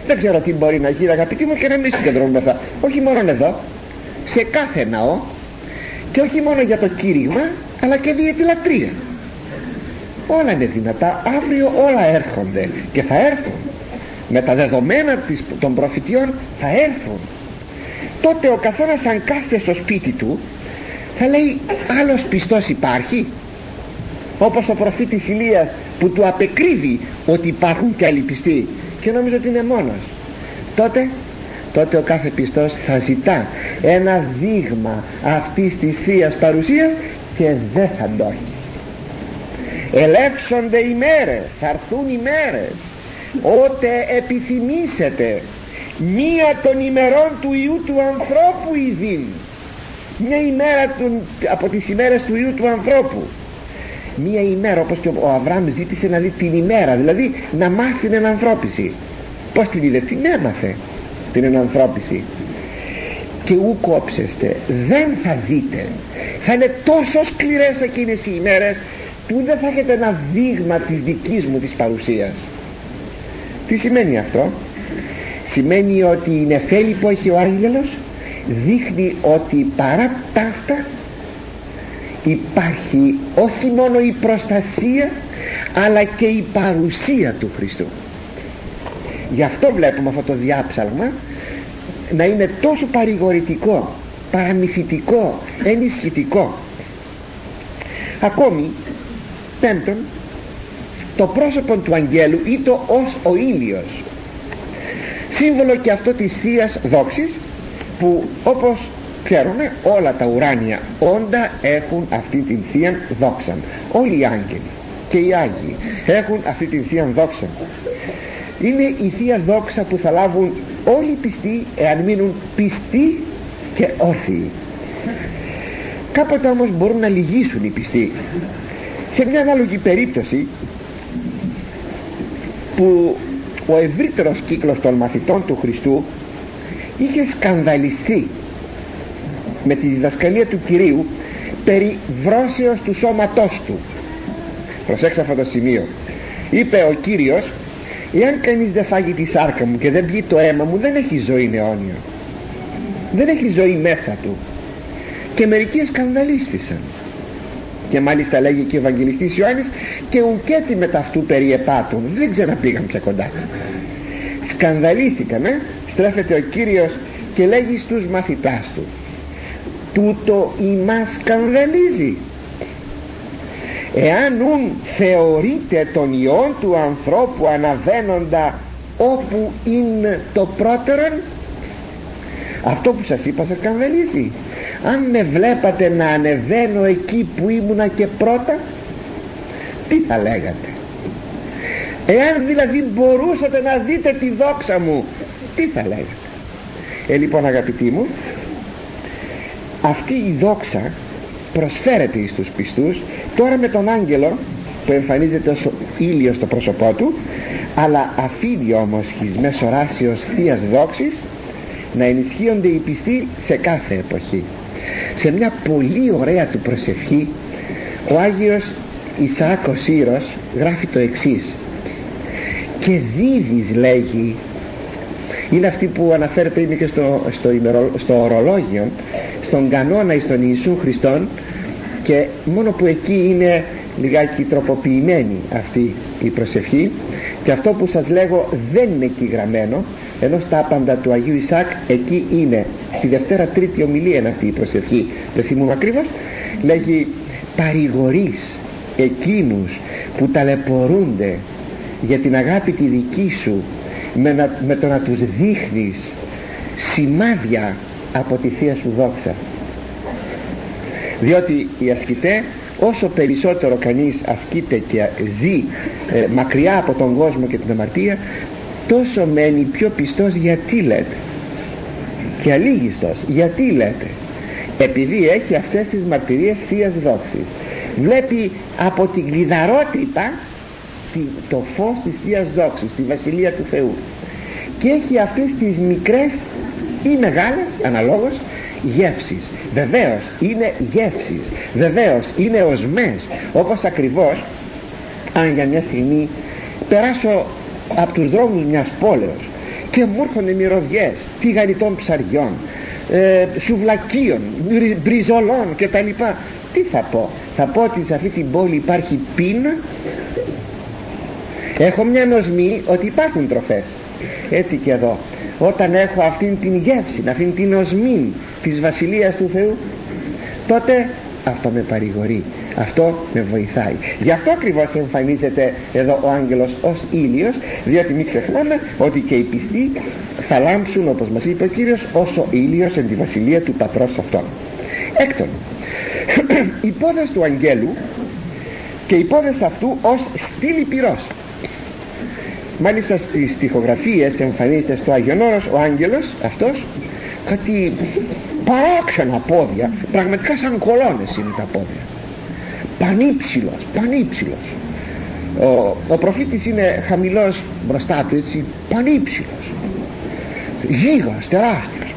Δεν ξέρω τι μπορεί να γίνει, αγαπητοί μου, και να μην συγκεντρώνουμε. Όχι μόνο εδώ, σε κάθε ναό, και όχι μόνο για το κήρυγμα, αλλά και για τη λατρεία. Όλα είναι δυνατά, αύριο όλα έρχονται και θα έρθουν. Με τα δεδομένα των προφητιών θα έρθουν. Τότε ο καθένας, αν κάθεται στο σπίτι του, θα λέει: άλλος πιστός υπάρχει? Όπως ο προφήτης Ηλίας που του απεκρύβει ότι υπάρχουν και άλλοι πιστοί και νομίζω ότι είναι μόνος. Τότε, τότε ο κάθε πιστός θα ζητά ένα δείγμα αυτής της Θείας παρουσίας και δεν θα ντόχει. Ελέξονται οι μέρες, θα έρθουν οι μέρες, ότε επιθυμήσετε μία των ημερών του Ιού του Ανθρώπου ειδήν. Μια ημέρα του, από τις ημέρες του Ιού του Ανθρώπου. Μία ημέρα, όπως και ο Αβραάμ ζήτησε να δει την ημέρα, δηλαδή να μάθει την ενανθρώπιση. Πώς την είδε? Την έμαθε την ενανθρώπιση. Και ου κόψεστε, δεν θα δείτε. Θα είναι τόσο σκληρές εκείνες οι ημέρες που δεν θα έχετε ένα δείγμα της δικής μου της παρουσίας. Τι σημαίνει αυτό? Σημαίνει ότι η νεφέλη που έχει ο άγγελος δείχνει ότι παρά τα αυτά υπάρχει όχι μόνο η προστασία αλλά και η παρουσία του Χριστού. Γι' αυτό βλέπουμε αυτό το διάψαλμα να είναι τόσο παρηγορητικό, παραμυθητικό, ενισχυτικό. Ακόμη, πέμπτον, το πρόσωπο του Αγγέλου ήτο ως ο ήλιος, σύμβολο και αυτό της Θείας δόξης, που όπως ξέρουμε όλα τα ουράνια όντα έχουν αυτή την Θεία δόξα. Όλοι οι άγγελοι και οι Άγιοι έχουν αυτή την Θεία δόξα. Είναι η Θεία δόξα που θα λάβουν όλοι οι πιστοί εάν μείνουν πιστοί και όρθιοι. Κάποτε όμως μπορούν να λυγίσουν οι πιστοί. Σε μια ανάλογη περίπτωση που ο ευρύτερος κύκλος των μαθητών του Χριστού είχε σκανδαλιστεί με τη διδασκαλία του Κυρίου περί βρώσεως του σώματός του. Προσέξτε αυτό το σημείο. Είπε ο Κύριος: εάν κανείς δεν φάγει τη σάρκα μου και δεν πιει το αίμα μου, δεν έχει ζωή αιώνια. Δεν έχει ζωή μέσα του. Και μερικοί σκανδαλίστησαν. Και μάλιστα λέγει και ο Ευαγγελιστής Ιωάννης: και ουκέτη με ταυτού περί επάτων. Δεν ξαναπήγαν πια κοντά. Σκανδαλίστηκαν. ε? Στρέφεται ο Κύριος και λέγει στους μαθητάς του, τούτο ημάς σκανδαλίζει. Εάν ουν θεωρείτε τον Υιόν του ανθρώπου αναβαίνοντα όπου είναι το πρώτερον. Αυτό που σας είπα σας σκανδαλίζει. Αν με βλέπατε να ανεβαίνω εκεί που ήμουνα και πρώτα, τι θα λέγατε? Εάν δηλαδή μπορούσατε να δείτε τη δόξα μου, τι θα λέγατε? Ε λοιπόν αγαπητοί μου, αυτή η δόξα προσφέρεται εις τους πιστούς τώρα με τον άγγελο που εμφανίζεται ως ήλιος στο πρόσωπό του, αλλά αφήνει όμως εις μέσω ράσεως θείας δόξης να ενισχύονται οι πιστοί σε κάθε εποχή. Σε μια πολύ ωραία του προσευχή ο Άγιος Ισαάκ ο Σύρος γράφει το εξής: και δίδεις, λέγει, είναι αυτή που αναφέρεται, είναι και στο, στο, ημερο, στο ορολόγιο, στον κανόνα εις τον Ιησού Χριστόν, και μόνο που εκεί είναι λιγάκι τροποποιημένη αυτή η προσευχή, και αυτό που σας λέγω δεν είναι εκεί γραμμένο, ενώ στα άπαντα του Αγίου Ισαάκ εκεί είναι. Στη Δευτέρα Τρίτη ομιλία είναι αυτή η προσευχή, δεν θυμούμαι ακριβώς. Λέγει: παρηγορείς εκείνους που ταλαιπωρούνται για την αγάπη τη δική σου, με, να, με το να τους δείχνεις σημάδια από τη θεία σου δόξα. Διότι οι ασκητές, όσο περισσότερο κανείς ασκείται και ζει ε, μακριά από τον κόσμο και την αμαρτία, τόσο μένει πιο πιστός. Γιατί λέτε? Και αλήγιστος. Γιατί λέτε? Επειδή έχει αυτές τις μαρτυρίες θείας δόξης. Βλέπει από την κλειδαρότητα το φως της θείας δόξης, τη βασιλεία του Θεού, και έχει αυτές τις μικρές ή μεγάλες αναλόγως γεύσεις. Βεβαίως είναι γεύσεις, βεβαίως είναι οσμές. Όπως ακριβώς, αν για μια στιγμή περάσω από τους δρόμους μιας πόλεως και μου έρχονται μυρωδιές τηγανιτών ψαριών, ε, σουβλακίων, μπριζολών και τα λοιπά, τι θα πω? Θα πω ότι σε αυτή την πόλη υπάρχει πείνα? Έχω μια νοσμή ότι υπάρχουν τροφές. Έτσι και εδώ, όταν έχω αυτήν την γεύση, αυτήν την νοσμή της βασιλείας του Θεού, τότε αυτό με παρηγορεί, αυτό με βοηθάει. Γι' αυτό ακριβώς εμφανίζεται εδώ ο άγγελος ως ήλιος, διότι μην ξεχνάμε ότι και οι πιστοί θα λάμψουν, όπως μας είπε ο Κύριος, ως ο ήλιος εν τη βασιλεία του Πατρός αυτών. Έκτον, η πόδες του αγγέλου και οι πόδες αυτού ως στήλη πυρός. Μάλιστα στις στιχογραφίες εμφανίζεται στο Άγιον Όρος ο άγγελος αυτός κάτι παράξενα πόδια, πραγματικά σαν κολόνες είναι τα πόδια, πανύψηλος, πανύψηλος. Ο, ο προφήτης είναι χαμηλός μπροστά του, έτσι, πανύψηλος, γίγας, τεράστιος,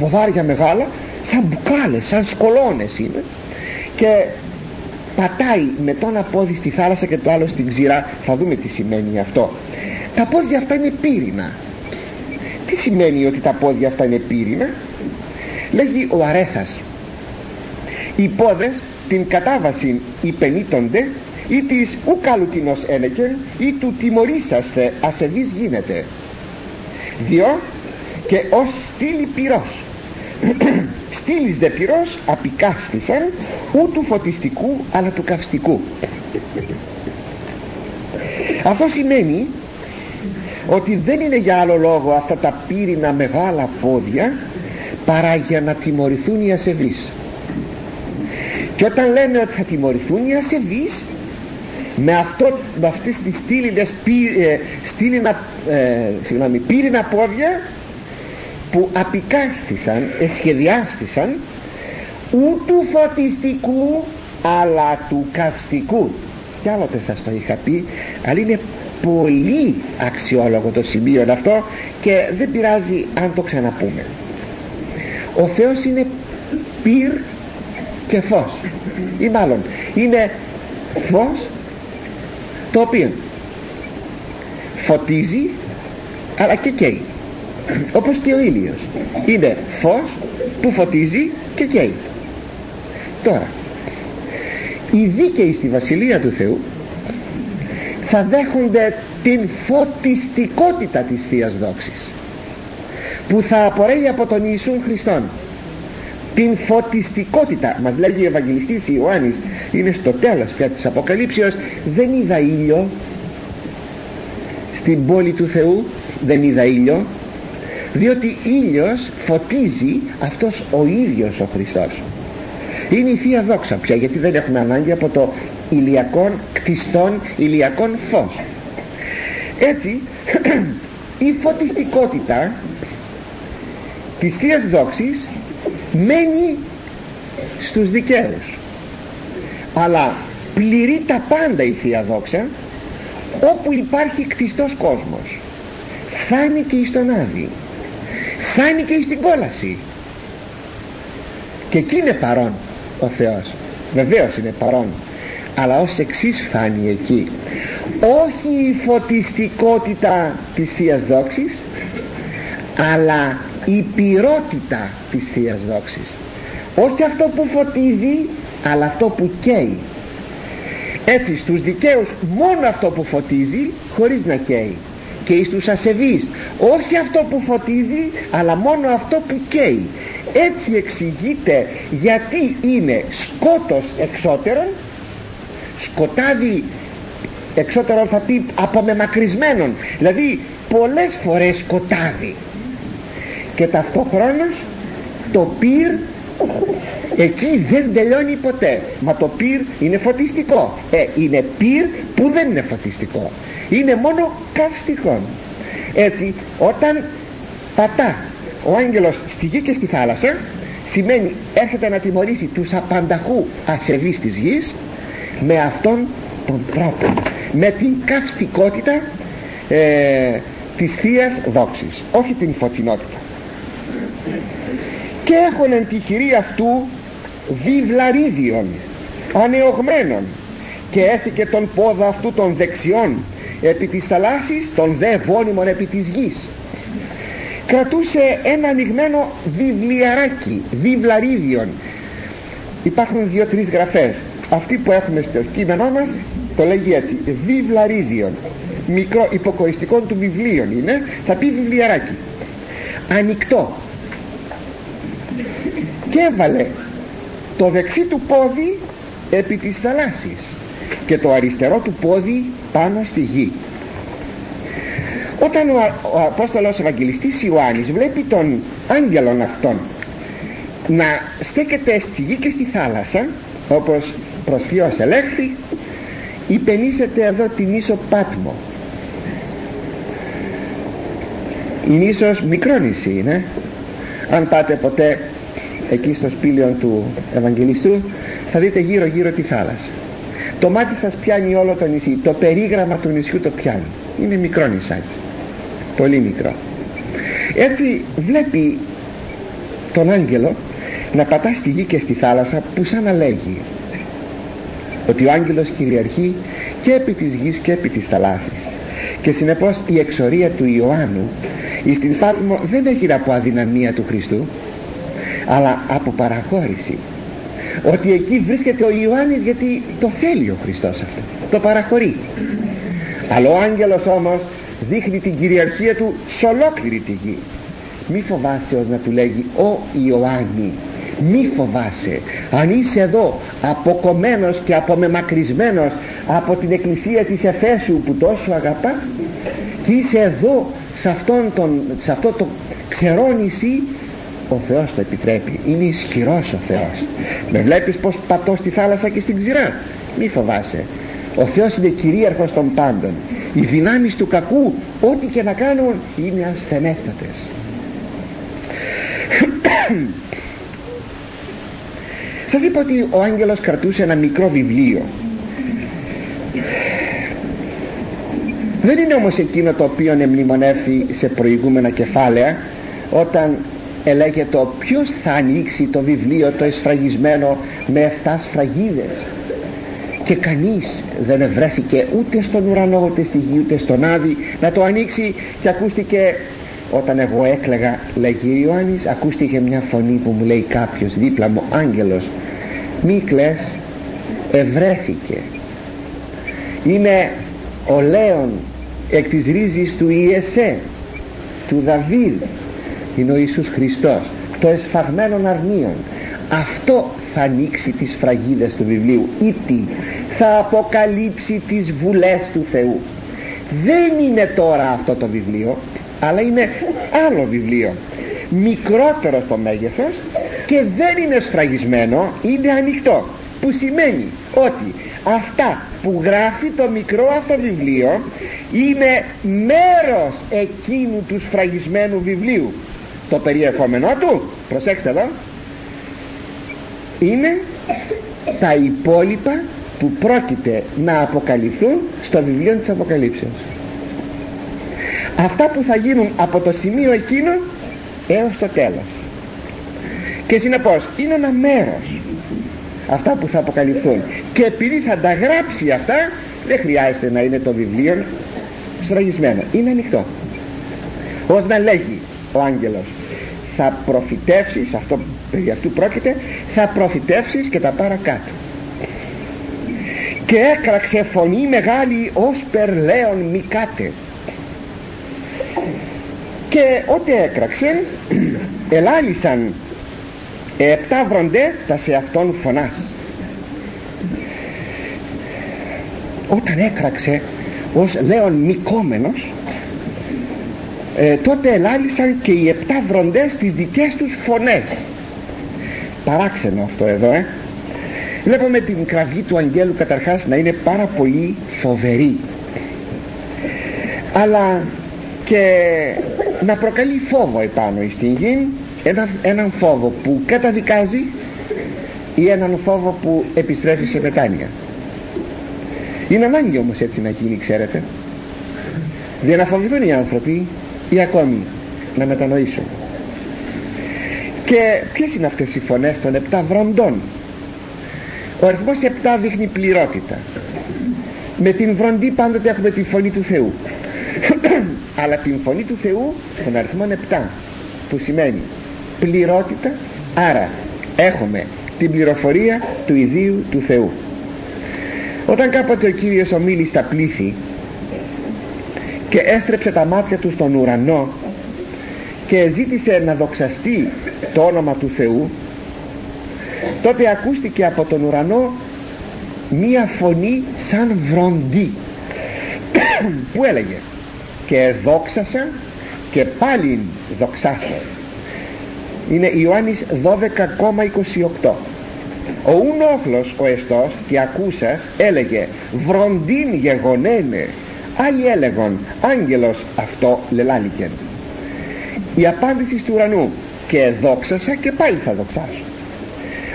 ποδάρια μεγάλα, σαν μπουκάλες, σαν σκολόνες είναι, και πατάει με το ένα πόδι στη θάλασσα και το άλλο στην ξηρά. Θα δούμε τι σημαίνει αυτό. Τα πόδια αυτά είναι πύρινα. Τι σημαίνει ότι τα πόδια αυτά είναι πύρινα? Λέγει ο Αρέθας: οι πόδες την κατάβαση υπενήτονται, ή της ουκαλουτινός ένεκεν, ή του τιμωρήσαστε ασεβής γίνεται. Διό και ως στήλη πυρός. Στήλης δε πυρός απικάστησαν, ου του φωτιστικού αλλά του καυστικού. Αυτό σημαίνει ότι δεν είναι για άλλο λόγο αυτά τα πύρινα μεγάλα πόδια παρά για να τιμωρηθούν οι ασεβείς. Και όταν λέμε ότι θα τιμωρηθούν οι ασεβείς με, αυτό, με αυτές τις στήλινες, πύ, ε, στήλινα, ε, συγγνώμη, πύρινα πόδια που απικάστησαν, εσχεδιάστησαν, ου του φωτιστικού αλλά του καυστικού. Κι άλλοτε σας το είχα πει, αλλά είναι πολύ αξιόλογο το σημείο αυτό και δεν πειράζει αν το ξαναπούμε. Ο Θεός είναι πυρ και φως, ή μάλλον είναι φως το οποίο φωτίζει αλλά και καίει, όπως και ο ήλιος είναι φως που φωτίζει και καίει. Τώρα, οι δίκαιοι στη βασιλεία του Θεού θα δέχονται την φωτιστικότητα της Θείας Δόξης που θα απορρέει από τον Ιησούν Χριστόν. Την φωτιστικότητα, μας λέγει ο Ευαγγελιστής Ιωάννης, είναι στο τέλος πια της Αποκαλύψεως, δεν είδα ήλιο στην πόλη του Θεού, δεν είδα ήλιο, διότι ήλιος φωτίζει αυτός ο ίδιος ο Χριστός. Είναι η Θεία Δόξα πια, γιατί δεν έχουμε ανάγκη από το ηλιακόν κτιστόν ηλιακόν φως. Έτσι η φωτιστικότητα της Θείας Δόξης μένει στους δικαίους, αλλά πληρεί τα πάντα η Θεία Δόξα όπου υπάρχει κτιστός κόσμος. Φτάνει και στον άδη, φτάνει και στην κόλαση, και εκεί είναι παρόν ο Θεός, βεβαίως είναι παρόν, αλλά ως εξής φάνει εκεί: όχι η φωτιστικότητα της Θείας Δόξης, αλλά η πυρότητα της Θείας Δόξης. Όχι αυτό που φωτίζει, αλλά αυτό που καίει. Έτσι στους δικαίους μόνο αυτό που φωτίζει χωρίς να καίει, και εις τους ασεβείς όχι αυτό που φωτίζει, αλλά μόνο αυτό που καίει. Έτσι εξηγείται γιατί είναι σκότος εξώτερων, σκοτάδι εξώτερων θα πει απομεμακρυσμένων, δηλαδή πολλές φορές σκοτάδι, και ταυτόχρονος το πυρ εκεί δεν τελειώνει ποτέ. Μα το πυρ είναι φωτιστικό. Ε, είναι πυρ που δεν είναι φωτιστικό, είναι μόνο καυστικό. Έτσι όταν πατά ο άγγελος στη γη και στη θάλασσα, σημαίνει έρχεται να τιμωρήσει τους απανταχού ασεβείς της γης με αυτόν τον τρόπο, με την καυστικότητα ε, της Θείας Δόξης, όχι την φωτεινότητα. Και έχουν εν τη χειρή αυτού βιβλαρίδιον ανεωγμένων, και έθηκε τον πόδα αυτού των δεξιών επί της θαλάσσης, των δε βόνιμων επί της γης. Κρατούσε ένα ανοιγμένο βιβλιαράκι, βιβλαρίδιον. Υπάρχουν δύο-τρεις γραφές. Αυτή που έχουμε στο κείμενό μας το λέγει έτσι, βιβλαρίδιον, μικρό υποκοριστικό του βιβλίων είναι, θα πει βιβλιαράκι, ανοιχτό. Και έβαλε το δεξί του πόδι επί της θαλάσσης και το αριστερό του πόδι πάνω στη γη. Όταν ο, ο Απόστολος Ευαγγελιστής Ιωάννης βλέπει τον άγγελον αυτόν να στέκεται στη γη και στη θάλασσα, όπως προσφιώς ελέγχθη, υπενήσεται εδώ την ίσο Πάτμο. Η νήσος μικρό νησί είναι. Αν πάτε ποτέ εκεί στο σπήλιον του Ευαγγελιστού, θα δείτε γύρω γύρω τη θάλασσα. Το μάτι σας πιάνει όλο το νησί, το περίγραμμα του νησιού το πιάνει. Είναι μικρό νησάκι, πολύ μικρό. Έτσι βλέπει τον άγγελο να πατά στη γη και στη θάλασσα, που σαν να λέγει ότι ο άγγελος κυριαρχεί και επί της γης και επί της θαλάσσης. Και συνεπώς η εξορία του Ιωάννου εις την Πάτμο δεν έγινε από αδυναμία του Χριστού, αλλά από παραχώρηση. Ότι εκεί βρίσκεται ο Ιωάννης γιατί το θέλει ο Χριστός αυτό, το παραχωρεί. Αλλά ο άγγελος όμως δείχνει την κυριαρχία του σε ολόκληρη τη γη. Μη φοβάσαι να του λέγει ο Ιωάννη, μη φοβάσαι, αν είσαι εδώ αποκομμένος και απομεμακρυσμένος από την εκκλησία της Εφέσου που τόσο αγαπάς, και είσαι εδώ σε, αυτόν τον, σε αυτό το ξερό νησί, ο Θεός το επιτρέπει, είναι ισχυρός ο Θεός. Με βλέπεις πως πατώ στη θάλασσα και στην ξηρά, μη φοβάσαι, ο Θεός είναι κυρίαρχος των πάντων. Οι δυνάμεις του κακού ό,τι και να κάνουν είναι ασθενέστατες. Σας είπα ότι ο άγγελος κρατούσε ένα μικρό βιβλίο. Δεν είναι όμως εκείνο το οποίο εμνημονεύει σε προηγούμενα κεφάλαια, όταν ελέγεται ποιος θα ανοίξει το βιβλίο το εσφραγισμένο με εφτά σφραγίδες, και κανείς δεν ευρέθηκε ούτε στον ουρανό ούτε στη γη ούτε στον άδη να το ανοίξει. Και ακούστηκε, όταν εγώ έκλαιγα, λέγει Ιωάννης, ακούστηκε μια φωνή που μου λέει κάποιος δίπλα μου, άγγελος, μη κλαις, ευρέθηκε. Είναι ο Λέων εκ της ρίζης του Ιεσέ του Δαβίδ είναι ο Ιησούς Χριστός, το εσφαγμένον αρνίον. Αυτό θα ανοίξει τις φραγίδες του βιβλίου, ήτι θα αποκαλύψει τις βουλές του Θεού. Δεν είναι τώρα αυτό το βιβλίο, αλλά είναι άλλο βιβλίο, μικρότερο στο μέγεθος και δεν είναι σφραγισμένο, είναι ανοιχτό, που σημαίνει ότι αυτά που γράφει το μικρό αυτό βιβλίο είναι μέρος εκείνου του σφραγισμένου βιβλίου. Το περιεχόμενό του, προσέξτε εδώ, είναι τα υπόλοιπα που πρόκειται να αποκαλυφθούν στο βιβλίο της Αποκαλύψεως. Αυτά που θα γίνουν από το σημείο εκείνο έως το τέλος. Και συνεπώς είναι ένα μέρος αυτά που θα αποκαλυφθούν, και επειδή θα τα γράψει αυτά, δεν χρειάζεται να είναι το βιβλίο σφραγισμένο, είναι ανοιχτό, ως να λέγει ο άγγελος θα προφητεύσεις, αυτό περί αυτού πρόκειται, θα προφητεύσεις και τα παρακάτω. Και έκραξε φωνή μεγάλη ως περλέον μικάτε, και ό,τι έκραξε ελάλησαν επτάβρονται τα σε αυτόν φωνάς. Όταν έκραξε ως λέον μικόμενος, ε, τότε ελάλησαν και οι επτάβροντες τις δικές τους φωνές. Παράξενο αυτό εδώ, ε. Βλέπουμε την κραυγή του αγγέλου καταρχάς να είναι πάρα πολύ φοβερή, αλλά και να προκαλεί φόβο επάνω στην γη, ένα, έναν φόβο που καταδικάζει ή έναν φόβο που επιστρέφει σε πετάνια. Είναι ανάγκη όμως έτσι να γίνει, ξέρετε, για να φοβηθούν οι άνθρωποι ή ακόμη να μετανοήσουν. Και ποιες είναι αυτές οι φωνές των επτά βροντών? Ο αριθμός επτά δείχνει πληρότητα. Με την βροντή πάντοτε έχουμε τη φωνή του Θεού, αλλά την φωνή του Θεού στον αριθμό επτά, που σημαίνει πληρότητα. Άρα έχουμε την πληροφορία του ιδίου του Θεού. Όταν κάποτε ο Κύριος ομίλησε στα πλήθη και έστρεψε τα μάτια του στον ουρανό και ζήτησε να δοξαστεί το όνομα του Θεού, τότε ακούστηκε από τον ουρανό μία φωνή σαν βροντή που έλεγε «και δόξασα και πάλιν δοξάσω». Είναι Ιωάννης δώδεκα είκοσι οκτώ. Ο ούν όχλος ο εστός και ακούσας έλεγε «βροντίν γεγονένε». Άλλοι έλεγον «άγγελος αυτό λελάλικεν». Η απάντηση του ουρανού «και δόξασα και πάλι θα δοξάσω».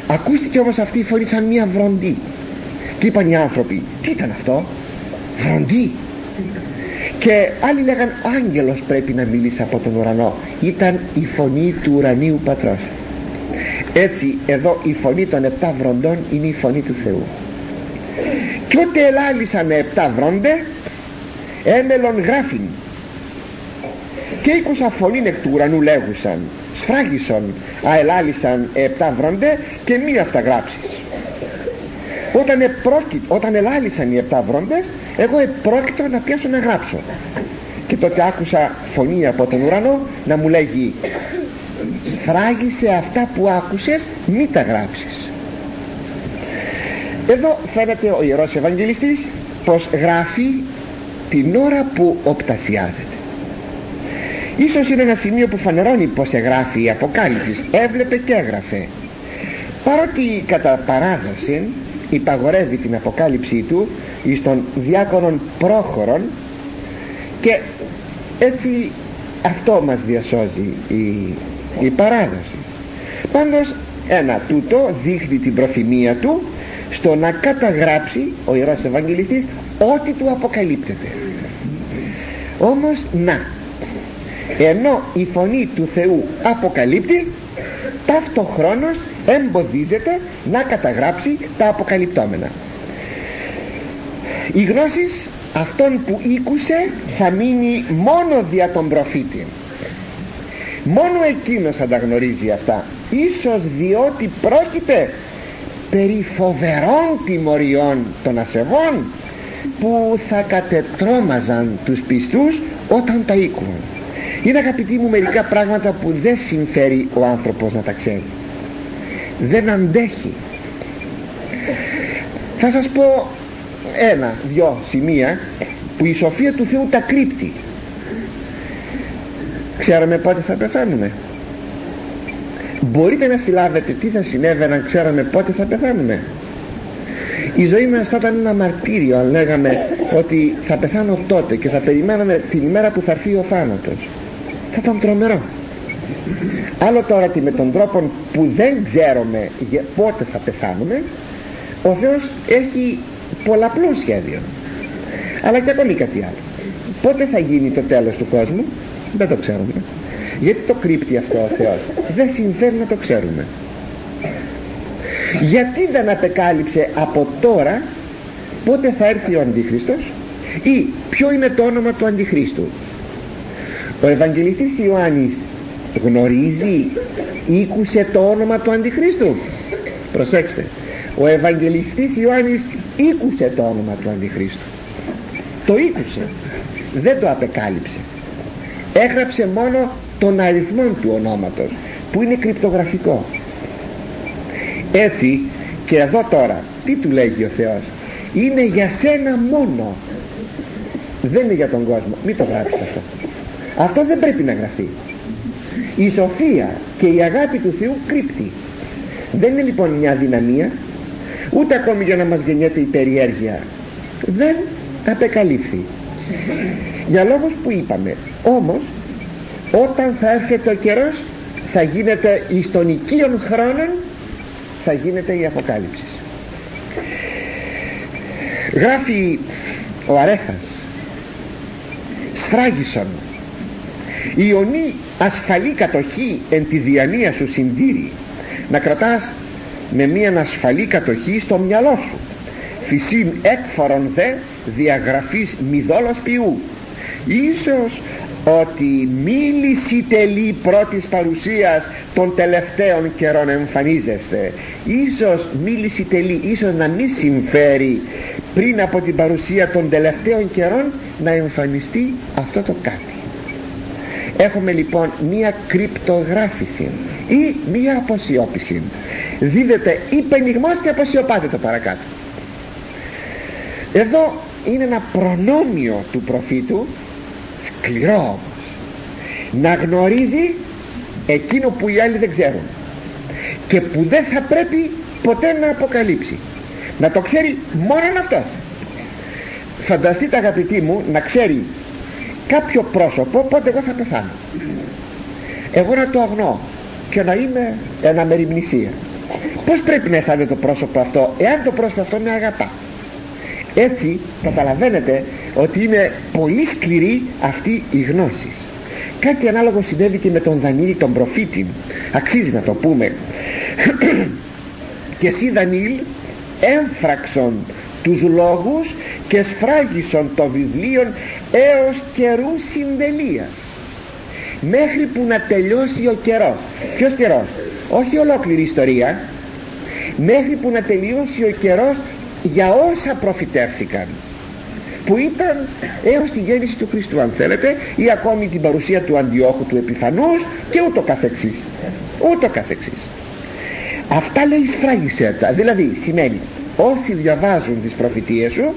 Ακούστηκε όμως αυτή η φωνή σαν μια βροντή, και είπαν οι άνθρωποι «τι ήταν αυτό, βροντή?» Και άλλοι λέγαν «άγγελος πρέπει να μιλήσει από τον ουρανό». Ήταν η φωνή του ουρανίου πατρός. Έτσι εδώ η φωνή των επτά βροντών είναι η φωνή του Θεού. Και ούτε ελάλησαν επτά βρόντε έμελον γράφην, και είκοσα φωνήν εκ του ουρανού λέγουσαν σφράγισον αελάλησαν επτά βρόντε και μη αυτά γράψεις. Όταν, επρόκει, όταν ελάλησαν οι επτά βρόντες, εγώ επρόκειτο να πιάσω να γράψω, και τότε άκουσα φωνή από τον ουρανό να μου λέγει «φράγισε αυτά που άκουσες, μη τα γράψεις». Εδώ φαίνεται ο Ιερός Ευαγγελιστής πως γράφει την ώρα που οπτασιάζεται. Ίσως είναι ένα σημείο που φανερώνει πως εγγράφει η Αποκάλυψη, έβλεπε και έγραφε. Παρότι κατά παράδοση υπαγορεύει την αποκάλυψή του εις των διάκονων πρόχωρων, και έτσι αυτό μας διασώζει η, η παράδοση. Πάντως ένα τούτο δείχνει την προθυμία του στο να καταγράψει ο Ιερός Ευαγγελιστής ό,τι του αποκαλύπτεται. Όμως να, ενώ η φωνή του Θεού αποκαλύπτει, ταυτοχρόνως εμποδίζεται να καταγράψει τα αποκαλυπτόμενα. Οι γνώσεις αυτών που ήκουσε θα μείνει μόνο δια τον προφήτη. Μόνο εκείνος θα τα γνωρίζει αυτά, ίσως διότι πρόκειται περί φοβερών τιμωριών των ασεβών που θα κατετρώμαζαν τους πιστούς όταν τα ήκουαν. Είναι, αγαπητοί μου, μερικά πράγματα που δεν συμφέρει ο άνθρωπος να τα ξέρει, δεν αντέχει. Θα σας πω ένα, δυο σημεία που η σοφία του Θεού τα κρύπτει. Ξέραμε πότε θα πεθάνουμε. Μπορείτε να συλλάβετε τι θα συνέβαινε αν ξέραμε πότε θα πεθάνουμε? Η ζωή μας θα ήταν ένα μαρτύριο αν λέγαμε ότι θα πεθάνω τότε και θα περιμέναμε την ημέρα που θα έρθει ο θάνατος. Θα ήταν τρομερό. Άλλο τώρα ότι με τον τρόπο που δεν ξέρουμε πότε θα πεθάνουμε, ο Θεός έχει πολλαπλό σχέδιο. Αλλά και ακόμη κάτι άλλο. Πότε θα γίνει το τέλος του κόσμου δεν το ξέρουμε. Γιατί το κρύπτει αυτό ο Θεός? Δεν συμφέρει να το ξέρουμε. Γιατί δεν απεκάλυψε από τώρα πότε θα έρθει ο Αντίχριστος ή ποιο είναι το όνομα του Αντιχρίστου? Ο Ευαγγελιστής Ιωάννης γνωρίζει, ήκουσε το όνομα του Αντιχρίστου? Προσέξτε, ο Ευαγγελιστής Ιωάννης ήκουσε το όνομα του Αντιχρίστου. Το ήκουσε, δεν το απεκάλυψε. Έγραψε μόνο τον αριθμό του ονόματος που είναι κρυπτογραφικό. Έτσι και εδώ τώρα τι του λέγει ο Θεός? Είναι για σένα μόνο, δεν είναι για τον κόσμο. Μην το γράψεις αυτό. Αυτό δεν πρέπει να γραφεί. Η σοφία και η αγάπη του Θεού κρύπτει. Δεν είναι λοιπόν μια αδυναμία, ούτε ακόμη για να μας γεννιέται η περιέργεια. Δεν απεκαλύφθη για λόγους που είπαμε. Όμως όταν θα έρχεται ο καιρός, θα γίνεται εις των οικείων χρόνων, θα γίνεται η αποκάλυψη. Γράφει ο Αρέχας, σφράγισον η ιονή ασφαλή κατοχή εν τη διανία σου συντήρη. Να κρατάς με μίαν ασφαλή κατοχή στο μυαλό σου. Φυσήν έκφορον δε διαγραφής μηδόλος ποιού. Ίσως ότι μίληση τελεί πρώτης παρουσίας των τελευταίων καιρών εμφανίζεστε. Ίσως μίληση τελεί, ίσως να μην συμφέρει πριν από την παρουσία των τελευταίων καιρών να εμφανιστεί αυτό το κάτι. Έχουμε λοιπόν μία κρυπτογράφηση ή μία αποσιώπηση. Δίδεται υπενιγμός και αποσιωπάται το παρακάτω. Εδώ είναι ένα προνόμιο του προφήτου, σκληρό όμως, να γνωρίζει εκείνο που οι άλλοι δεν ξέρουν και που δεν θα πρέπει ποτέ να αποκαλύψει. Να το ξέρει μόνον αυτός. Φανταστείτε, αγαπητοί μου, να ξέρει κάποιο πρόσωπο πότε εγώ θα πεθάνω. Εγώ να το αγνώ και να είμαι ένα μεριμνησία. Πώς πρέπει να αισθάνεται το πρόσωπο αυτό εάν το πρόσωπο αυτό με αγαπά? Έτσι καταλαβαίνετε ότι είναι πολύ σκληρή αυτή η γνώση. Κάτι ανάλογο συνέβη και με τον Δανιήλ τον προφήτη. Αξίζει να το πούμε. Και εσύ, Δανιήλ, έμφραξον τους λόγους και σφράγισον το βιβλίο έως καιρού συντελείας. Μέχρι που να τελειώσει ο καιρός. Ποιος καιρός? Όχι ολόκληρη ιστορία. Μέχρι που να τελειώσει ο καιρός για όσα προφητεύθηκαν, που ήταν έως τη γέννηση του Χριστού αν θέλετε, ή ακόμη την παρουσία του Αντιόχου του Επιφανούς και ούτω καθεξής, ούτω καθεξής. Αυτά λέει σφράγισέ τα, δηλαδή σημαίνει όσοι διαβάζουν τις προφητείες σου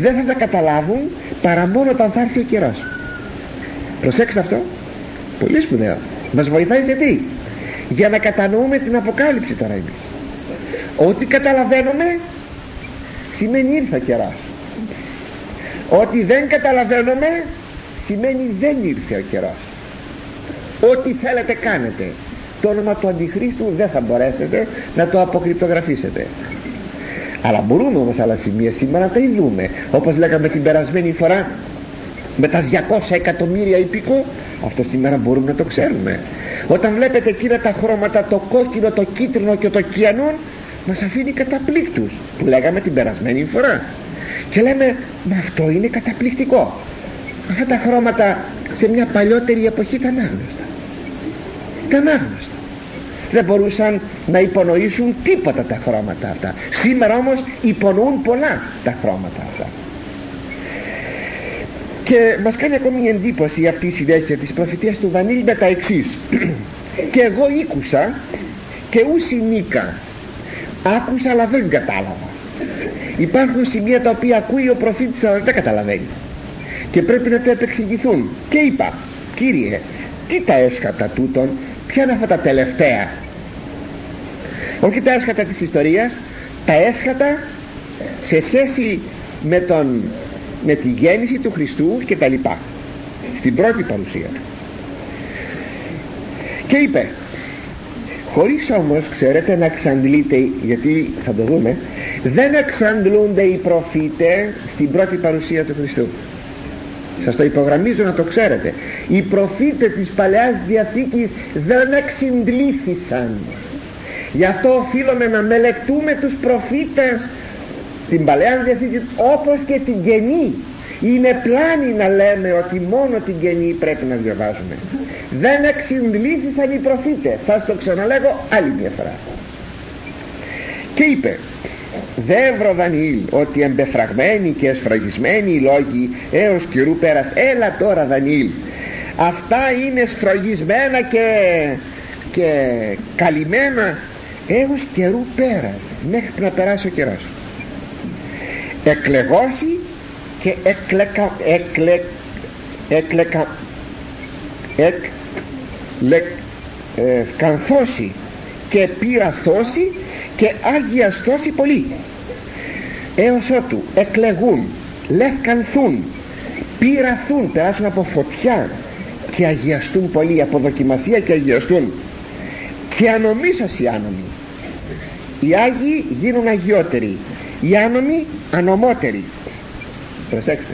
δεν θα τα καταλάβουν παρά μόνο όταν θα έρθει ο καιρός. Προσέξτε αυτό, πολύ σπουδαίο. Μας βοηθάει σε τι? Για να κατανοούμε την αποκάλυψη τώρα εμείς. Ό,τι καταλαβαίνουμε σημαίνει ήρθε ο καιρός. Ό,τι δεν καταλαβαίνουμε σημαίνει δεν ήρθε ο καιρός. Ό,τι θέλετε κάνετε, το όνομα του Αντιχρίστου δεν θα μπορέσετε να το αποκρυπτογραφήσετε. Αλλά μπορούμε όμως άλλα σημεία σήμερα να τα ειδούμε. Όπως λέγαμε την περασμένη φορά με τα διακόσια εκατομμύρια υπηκού, αυτό σήμερα μπορούμε να το ξέρουμε. Όταν βλέπετε εκείνα τα χρώματα, το κόκκινο, το κίτρινο και το κυανόν, μας αφήνει καταπλήκτους, που λέγαμε την περασμένη φορά, και λέμε μα αυτό είναι καταπληκτικό. Αυτά τα χρώματα σε μια παλιότερη εποχή ήταν άγνωστα, ήταν άγνωστα, δεν μπορούσαν να υπονοήσουν τίποτα τα χρώματα αυτά. Σήμερα όμως υπονοούν πολλά τα χρώματα αυτά. Και μας κάνει ακόμη μια εντύπωση αυτή η συνέχεια της προφητείας του Δανιήλ με τα εξής. Και εγώ ήκουσα και ου συνήκα. Άκουσα αλλά δεν κατάλαβα. Υπάρχουν σημεία τα οποία ακούει ο προφήτης αλλά δεν καταλαβαίνει και πρέπει να τα επεξηγηθούν. Και είπα, Κύριε, τι τα έσχατα τούτον, ποια είναι αυτά τα τελευταία? Όχι τα έσχατα της ιστορίας, τα έσχατα σε σχέση με τον με τη γέννηση του Χριστού και τα λοιπά, στην πρώτη παρουσία. Και είπε, χωρίς όμως, ξέρετε, να εξαντλείται, γιατί θα το δούμε, δεν εξαντλούνται οι προφήτες στην πρώτη παρουσία του Χριστού. Σας το υπογραμμίζω να το ξέρετε. Οι προφήτες της Παλαιάς Διαθήκης δεν εξυντλήθησαν. Γι' αυτό οφείλουμε να μελετούμε τους προφήτες την Παλαιά Διαθήκη όπως και την Καινή. Είναι πλάνη να λέμε ότι μόνο την Καινή πρέπει να διαβάζουμε. Δεν εξυντλήθησαν οι προφήτες. Σας το ξαναλέγω άλλη μια φορά. Και είπε, δε εύρω Δανιήλ ότι εμπεφραγμένοι και εσφραγισμένοι οι λόγοι έως καιρού πέρας. Έλα τώρα Δανιήλ, αυτά είναι σφραγισμένα και, και καλυμμένα έως καιρού πέρας, μέχρι να περάσει ο καιρός. Εκλεγώσει και εκλεκα, εκλε, εκλεκα, εκ, λεκ, ε, κανθώσει και πειραθώσει και άγιαστώσει πολύ, έως ότου εκλεγούν, λευκανθούν, πειραθούν, περάσουν από φωτιά και αγιαστούν πολύ, από δοκιμασία και αγιαστούν, και ανομίσως οι άνομοι. Οι άγιοι γίνουν αγιότεροι, οι άνομοι ανομότεροι. Προσέξτε.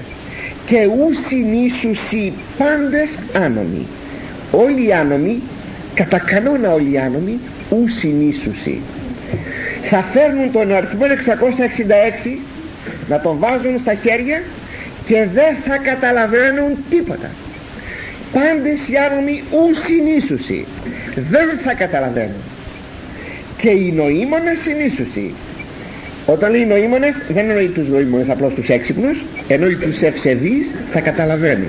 Και ου συνήσουσι πάντες άνομοι. Όλοι οι άνομοι, κατά κανόνα όλοι οι άνομοι, ου συνήσουσι. Θα φέρνουν τον αριθμό εξακόσια εξήντα έξι, να τον βάζουν στα χέρια και δεν θα καταλαβαίνουν τίποτα. Πάντες οι άνομοι ου συνήσουσι. Δεν θα καταλαβαίνουν. Και οι νοήμονες συνήσουσι. Όταν λέει νοήμονες, δεν εννοεί τους νοήμονες απλώς τους έξυπνους, εννοεί τους ευσεβείς, θα καταλαβαίνουν.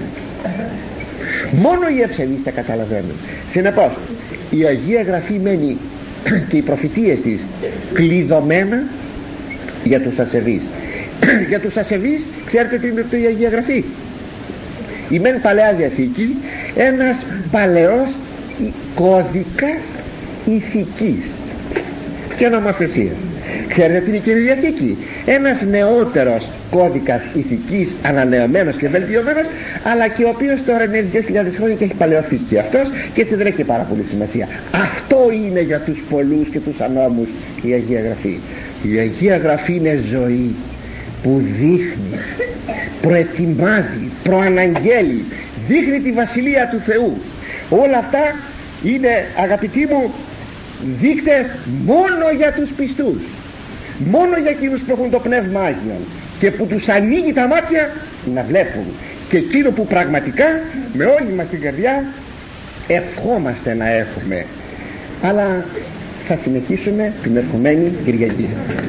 Μόνο οι ευσεβείς θα καταλαβαίνουν. Συνεπώς, η Αγία Γραφή μένει και οι προφητείες της κλειδωμένα για τους ασεβείς. Για τους ασεβείς, ξέρετε τι είναι το η Αγία Γραφή? Η μεν Παλαιά Διαθήκη, ένας παλαιός κώδικας ηθικής και νομοθεσίας. Ξέρετε τι είναι η Καινή Διαθήκη? Ένας νεότερος κώδικας ηθικής, ανανεωμένος και βελτιωμένος, αλλά και ο οποίος τώρα είναι δύο χιλιάδες χρόνια και έχει παλαιωθεί και αυτός, και έτσι δεν έχει πάρα πολύ σημασία. Αυτό είναι για τους πολλούς και τους ανώμους η Αγία Γραφή. Η Αγία Γραφή είναι ζωή που δείχνει, προετοιμάζει, προαναγγέλει, δείχνει τη Βασιλεία του Θεού. Όλα αυτά είναι, αγαπητοί μου, δείκτες μόνο για τους πιστούς, μόνο για εκείνους που έχουν το Πνεύμα Άγιον και που τους ανοίγει τα μάτια να βλέπουν, και εκείνο που πραγματικά με όλη μας την καρδιά ευχόμαστε να έχουμε. Αλλά θα συνεχίσουμε την ερχομένη Κυριακή.